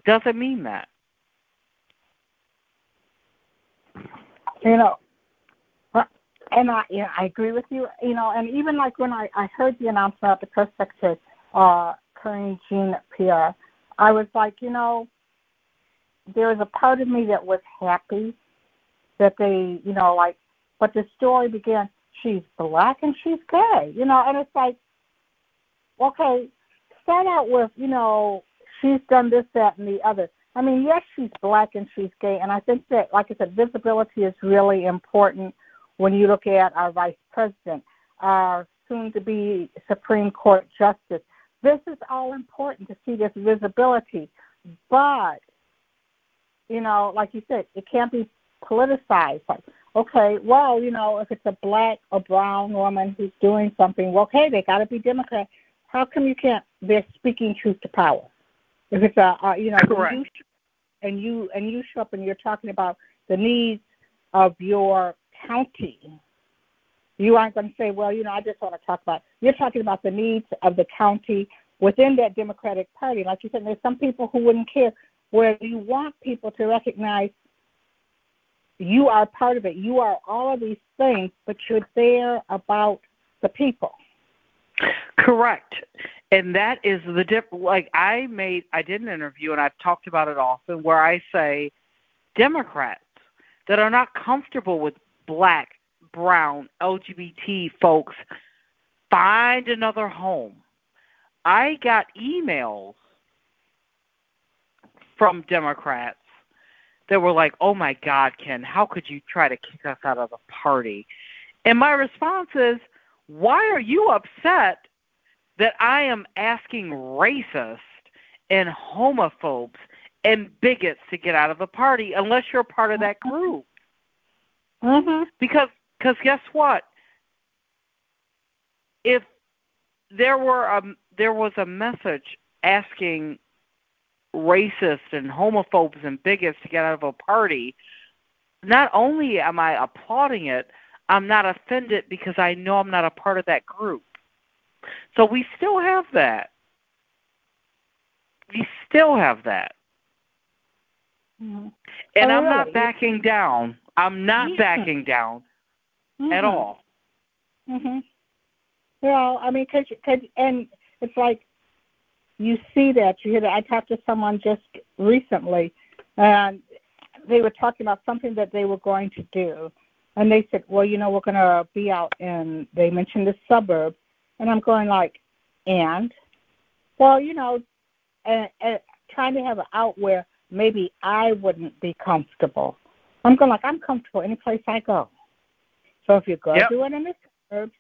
Doesn't mean that. You know, and I agree with you. You know, and even like when I heard the announcement of the press secretary, Karine Jean Pierre, I was like, you know, there was a part of me that was happy that they, you know, like, but the story began. She's black and she's gay, you know, and it's like, okay, start out with, you know, she's done this, that, and the other. I mean, yes, she's black and she's gay, and I think that, like I said, visibility is really important when you look at our vice president, our soon-to-be Supreme Court justice. This is all important to see this visibility, but, you know, like you said, it can't be politicized, like, okay, well, you know, if it's a black or brown woman who's doing something, well, hey, they got to be Democrat. How come you can't? They're speaking truth to power. If it's you know, you show up and you're talking about the needs of your county, you aren't going to say, well, you know, I just want to talk about. You're talking about the needs of the county within that Democratic Party. Like you said, there's some people who wouldn't care. Where you want people to recognize. You are part of it. You are all of these things, but you're there about the people. Correct. And that is the difference. Like I did an interview, and I've talked about it often, where I say Democrats that are not comfortable with black, brown, LGBT folks, find another home. I got emails from Democrats that were like, oh, my God, Ken, how could you try to kick us out of the party? And my response is, why are you upset that I am asking racists and homophobes and bigots to get out of the party unless you're part of that group? Mm-hmm. Because guess what? If there was a message asking racists and homophobes and bigots to get out of a party, not only am I applauding it, I'm not offended because I know I'm not a part of that group. So we still have that. Mm-hmm. And I'm not backing down. I'm not backing down at all. Mm-hmm. Well, I mean, and it's like, you see that, you hear that. I talked to someone just recently, and they were talking about something that they were going to do. And they said, well, you know, we're going to be out in, they mentioned the suburb. And I'm going like, and? Well, you know, and trying to have it out where maybe I wouldn't be comfortable. I'm going like, I'm comfortable any place I go. So if you're going to do it in the suburbs,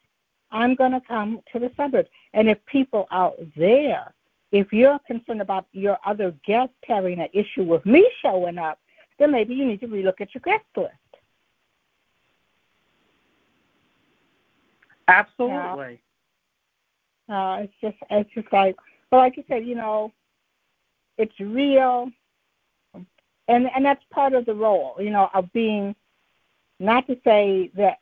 I'm going to come to the suburbs. And if people out there If you're concerned about your other guests having an issue with me showing up, then maybe you need to relook at your guest list. Absolutely. It's just like, well, like you said, you know, it's real, and that's part of the role, you know, of being. Not to say that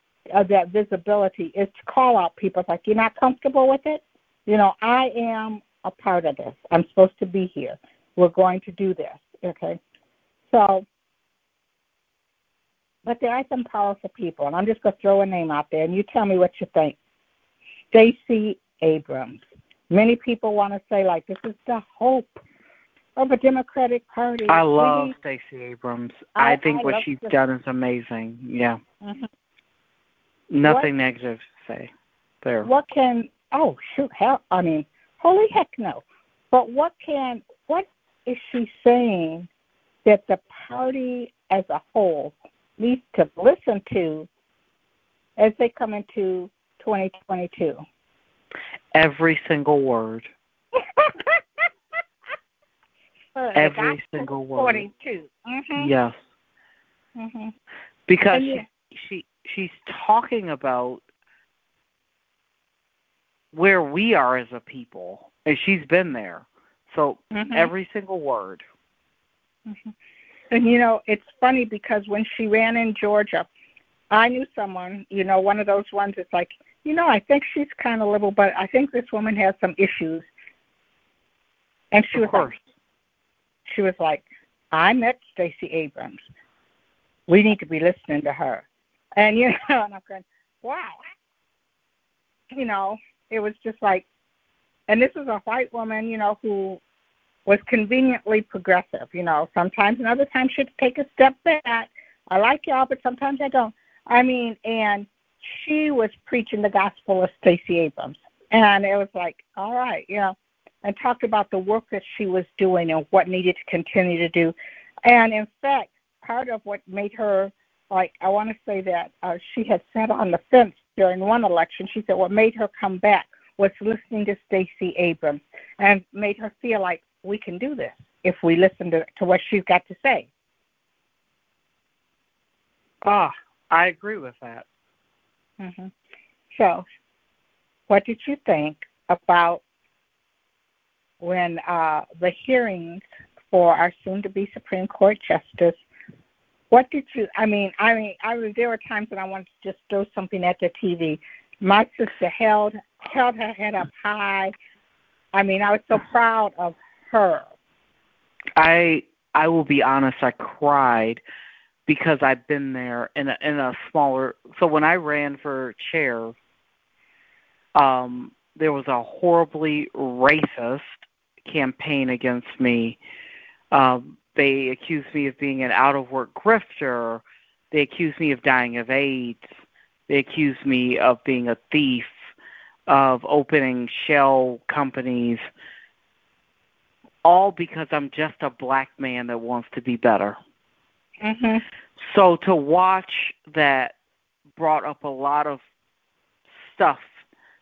that visibility is to call out people. It's like, you're not comfortable with it. You know, I am a part of this. I'm supposed to be here. We're going to do this. Okay. So, but there are some powerful people, and I'm just going to throw a name out there, and you tell me what you think. Stacey Abrams. Many people want to say, like, this is the hope of the Democratic Party. I love Stacey Abrams. I think what she's done is amazing. Yeah. Mm-hmm. Nothing negative to say there. Holy heck no. But what is she saying that the party as a whole needs to listen to as they come into 2022? Every single word. Every single word. Mm-hmm. Yes. Mm-hmm. Because she's talking about where we are as a people, and she's been there. So every single word. Mm-hmm. And, you know, it's funny because when she ran in Georgia, I knew someone, you know, one of those ones that's like, you know, I think she's kind of liberal, but I think this woman has some issues. And she was like, I met Stacey Abrams. We need to be listening to her. And, you know, and I'm going, wow. You know, it was just like, and this is a white woman, you know, who was conveniently progressive, you know. Sometimes and other times she'd take a step back. I like y'all, but sometimes I don't. I mean, and she was preaching the gospel of Stacey Abrams. And it was like, all right, you know. And talked about the work that she was doing and what needed to continue to do. And, in fact, part of what made her, like, I want to say that she had sat on the fence during one election. She said what made her come back was listening to Stacey Abrams and made her feel like we can do this if we listen to what she's got to say. Ah, I agree with that. Mm-hmm. So what did you think about when the hearings for our soon-to-be Supreme Court justice, there were times when I wanted to just throw something at the TV. My sister held her head up high. I mean, I was so proud of her. I will be honest, I cried because I've been there in a smaller. So when I ran for chair, there was a horribly racist campaign against me. They accused me of being an out-of-work grifter. They accused me of dying of AIDS. They accused me of being a thief, of opening shell companies, all because I'm just a black man that wants to be better. Mm-hmm. So to watch that brought up a lot of stuff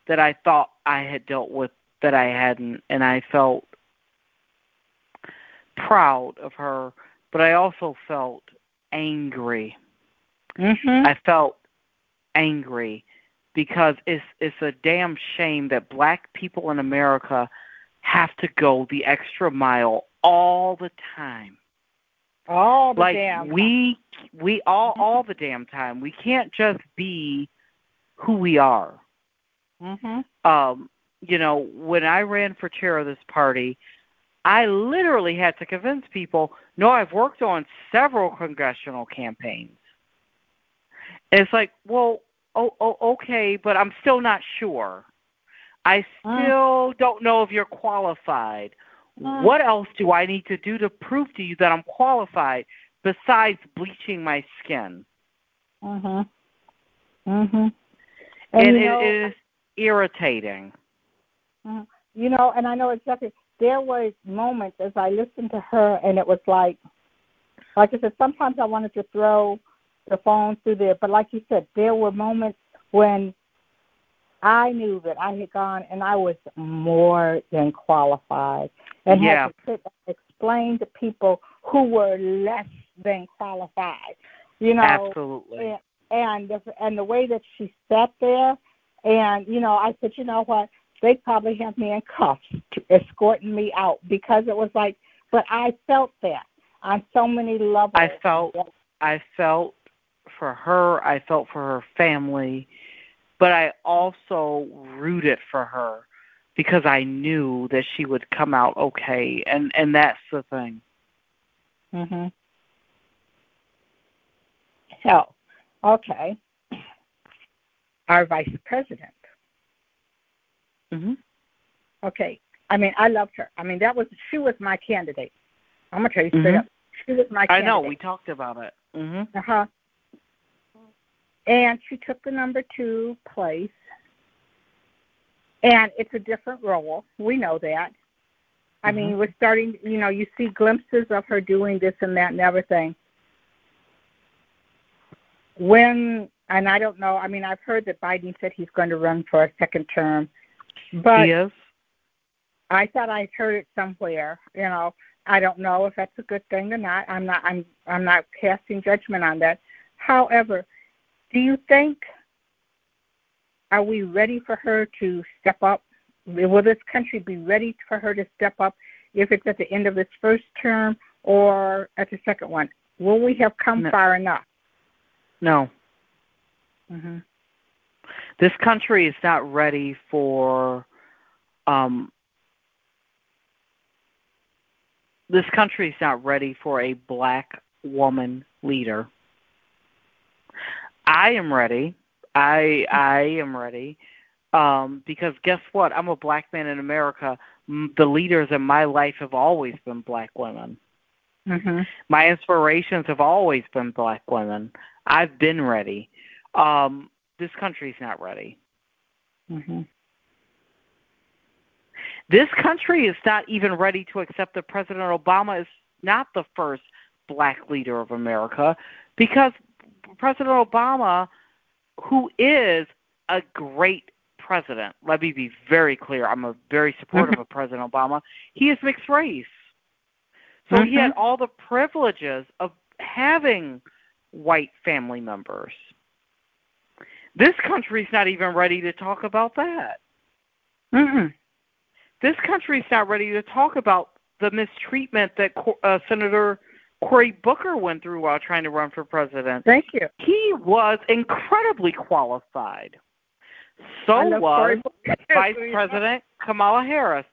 that I thought I had dealt with that I hadn't, and I felt proud of her, but I also felt angry. Mm-hmm. I felt angry because it's a damn shame that black people in America have to go the extra mile all the time. All the damn time. We all the damn time. We can't just be who we are. Mm-hmm. You know, when I ran for chair of this party, I literally had to convince people, no, I've worked on several congressional campaigns. And it's like, well, okay, but I'm still not sure. I still don't know if you're qualified. What else do I need to do to prove to you that I'm qualified besides bleaching my skin? Mm-hmm. Mm-hmm. And it is irritating. You know, and I know exactly. There were moments as I listened to her, and it was like I said, sometimes I wanted to throw the phone through there. But like you said, there were moments when I knew that I had gone, and I was more than qualified. and had to sit and explain to people who were less than qualified. You know, absolutely. And the way that she sat there, and, you know, I said, you know what, they probably have me in cuffs escorting me out, because it was like, but I felt that on so many levels. I felt for her. I felt for her family, but I also rooted for her because I knew that she would come out okay. And that's the thing. Mm-hmm. So, okay. Our vice president. Mm-hmm. Okay. I mean, I loved her. I mean, she was my candidate. I'm going to tell you straight up. She was my candidate. I know. We talked about it. Mm-hmm. Uh-huh. And she took the number 2 place. And it's a different role. We know that. I mean, we're starting, you know, you see glimpses of her doing this and that and everything. And I don't know, I mean, I've heard that Biden said he's going to run for a second term. But he is. I thought I'd heard it somewhere, you know. I don't know if that's a good thing or not. I'm not casting judgment on that. However, do you think, are we ready for her to step up? Will this country be ready for her to step up if it's at the end of this first term or at the second one? Will we have come far enough? No. Mm-hmm. This country is not ready for a black woman leader. I am ready. I am ready because guess what? I'm a black man in America. The leaders in my life have always been black women. Mm-hmm. My inspirations have always been black women. I've been ready. This country's not ready. Mm-hmm. This country is not even ready to accept that President Obama is not the first black leader of America, because President Obama, who is a great president, let me be very clear, I'm a very supportive of President Obama, he is mixed race. So he had all the privileges of having white family members. This country's not even ready to talk about that. Mm-hmm. This country's not ready to talk about the mistreatment that Senator Cory Booker went through while trying to run for president. Thank you. He was incredibly qualified. So was Vice President Kamala Harris.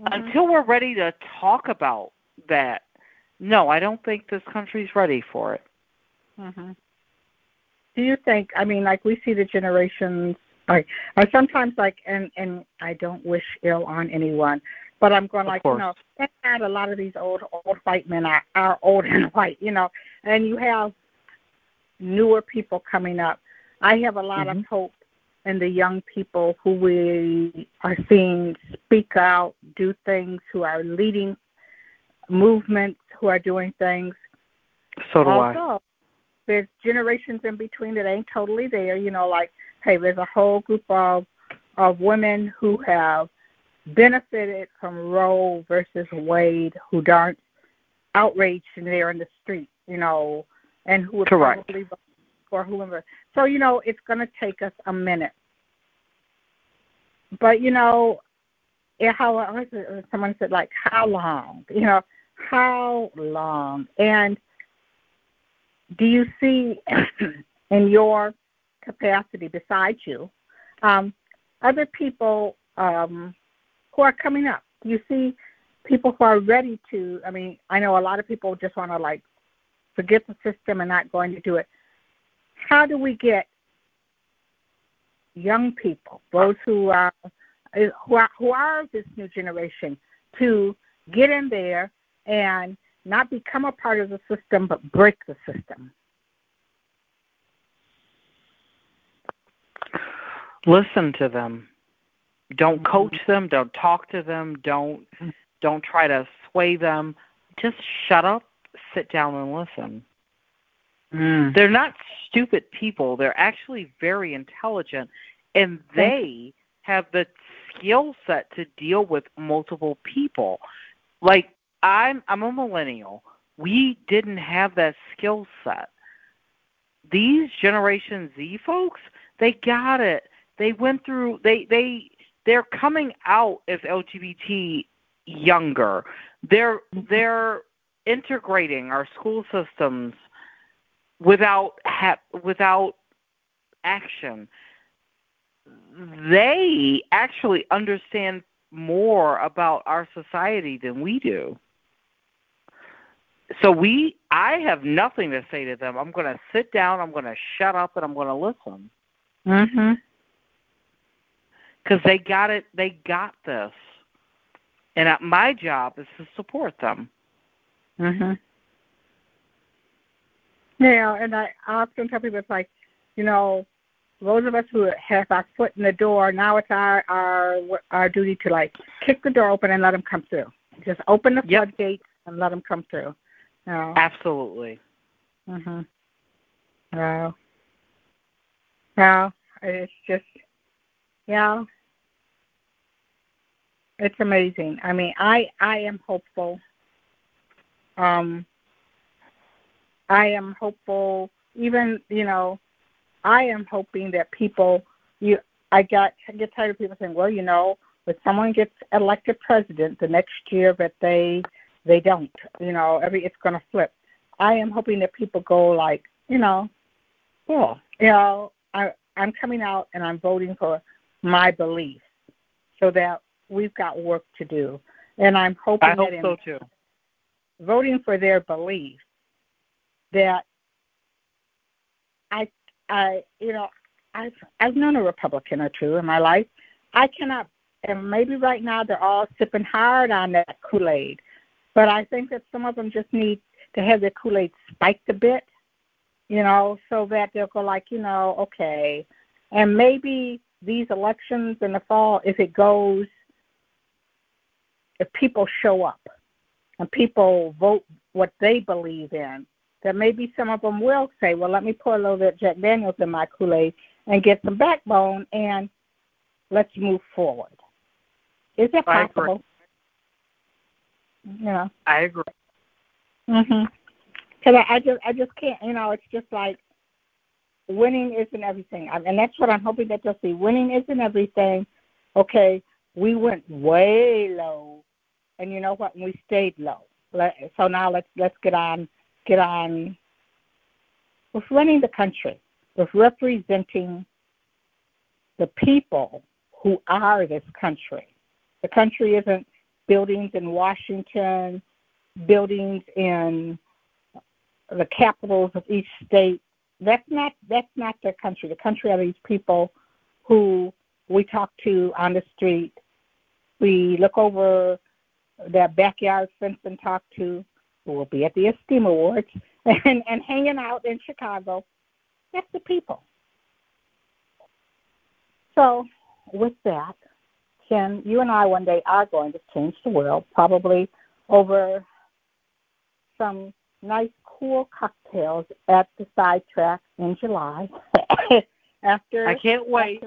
Mm-hmm. Until we're ready to talk about that, no, I don't think this country's ready for it. Mm-hmm. Do you think, I mean, like we see the generations, like, or sometimes like, and I don't wish ill on anyone, but I'm going like, you know, a lot of these old white men are old and white, you know, and you have newer people coming up. I have a lot of hope in the young people who we are seeing speak out, do things, who are leading movements, who are doing things. So do also, there's generations in between that ain't totally there, you know, like, hey, there's a whole group of women who have benefited from Roe versus Wade, who aren't outraged and they're in the street, you know, and who would probably vote for whoever. So, you know, it's going to take us a minute. But, you know, someone said, like, how long? You know, how long? And do you see in your capacity besides you, other people who are coming up? Do you see people who are ready to, I mean, I know a lot of people just want to, like, forget the system and not going to do it. How do we get young people, those who are this new generation, to get in there and not become a part of the system, but break the system? Listen to them. Don't coach them. Don't talk to them. Don't try to sway them. Just shut up, sit down, and listen. They're not stupid people. They're actually very intelligent, and they have the skill set to deal with multiple people. Like, I'm a millennial. We didn't have that skill set. These Generation Z folks, they got it. They went through, they're coming out as LGBT younger. They're integrating our school systems without action. They actually understand more about our society than we do. So I have nothing to say to them. I'm going to sit down, I'm going to shut up, and I'm going to listen. Mm-hmm. Because they got it. They got this. And my job is to support them. Mm-hmm. Yeah, and I often tell people, it's like, you know, those of us who have our foot in the door, now it's our duty to, like, kick the door open and let them come through. Just open the floodgates and let them come through. You know? Absolutely. Mm-hmm. Wow. Wow. It's just, yeah. It's amazing. I mean, I am hopeful. I am hopeful. Even, you know, I am hoping that people, I get tired of people saying, well, you know, when someone gets elected president the next year, but they don't, you know, it's going to flip. I am hoping that people go like, you know, cool. You know, I'm coming out and I'm voting for my beliefs, so that we've got work to do. And I'm hoping I hope so too. Voting for their beliefs, that I've known a Republican or two in my life. I cannot, and maybe right now they're all sipping hard on that Kool-Aid, but I think that some of them just need to have their Kool-Aid spiked a bit, you know, so that they'll go like, you know, okay. And maybe these elections in the fall, if people show up and people vote what they believe in, then maybe some of them will say, well, let me pour a little bit of Jack Daniels in my Kool-Aid and get some backbone, and let's move forward. Is that possible? You know? I agree. Mm-hmm. Because I just can't, you know, it's just like winning isn't everything. And that's what I'm hoping that you'll see. Winning isn't everything. Okay, we went way low, and you know what? We stayed low. So now let's get on with running the country, with representing the people who are this country. The country isn't buildings in Washington, buildings in the capitals of each state. That's not the country. The country are these people who we talk to on the street. We look over their backyard fence and talk to, who will be at the Esteem Awards, and hanging out in Chicago. That's the people. So with that, Ken, you and I one day are going to change the world, probably over some nice, cool cocktails at the Sidetrack in July. I can't wait.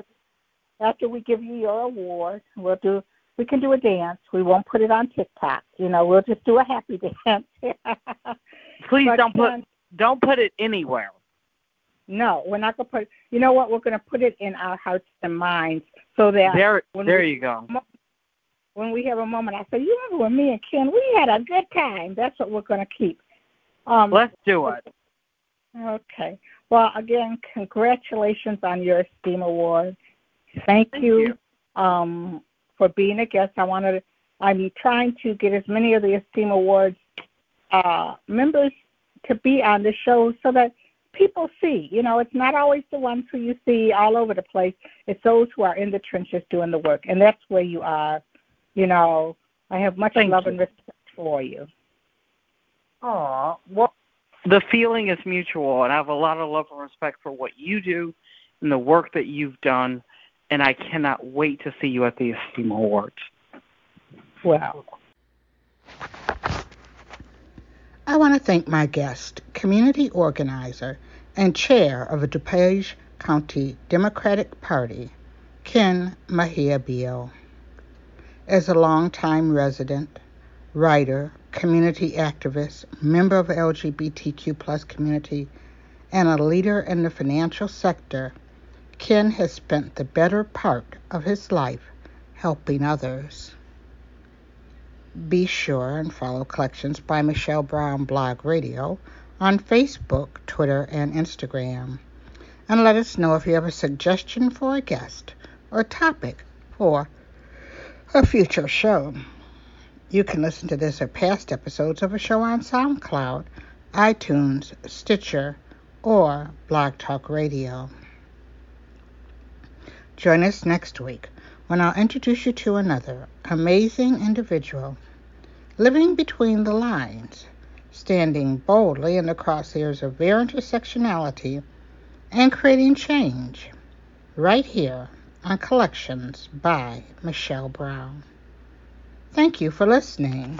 After we give you your award, we can do a dance. We won't put it on TikTok. You know, we'll just do a happy dance. Please don't put it anywhere. No, we're not gonna put. You know what? We're gonna put it in our hearts and minds, so that when we have a moment, I say, you remember when me and Ken, we had a good time. That's what we're gonna keep. Let's do it. Okay. Well, again, congratulations on your Esteem Award. Thank you. For being a guest. I'm trying to get as many of the Esteem Awards members to be on the show, so that people see, you know, it's not always the ones who you see all over the place. It's those who are in the trenches doing the work, and that's where you are. You know, I have much love and respect for you. Aw, well, the feeling is mutual, and I have a lot of love and respect for what you do and the work that you've done, and I cannot wait to see you at the Esteem Awards. Wow. I want to thank my guest, community organizer and chair of the DuPage County Democratic Party, Ken Mejia Beal. As a longtime resident, writer, community activist, member of the LGBTQ+ community, and a leader in the financial sector, Ken has spent the better part of his life helping others. Be sure and follow Collections by Michelle Brown Blog Radio on Facebook, Twitter, and Instagram. And let us know if you have a suggestion for a guest or topic for a future show. You can listen to this or past episodes of a show on SoundCloud, iTunes, Stitcher, or Blog Talk Radio. Join us next week when I'll introduce you to another amazing individual living between the lines, standing boldly in the crosshairs of their intersectionality and creating change right here on Collections by Michelle Brown. Thank you for listening.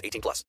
18+.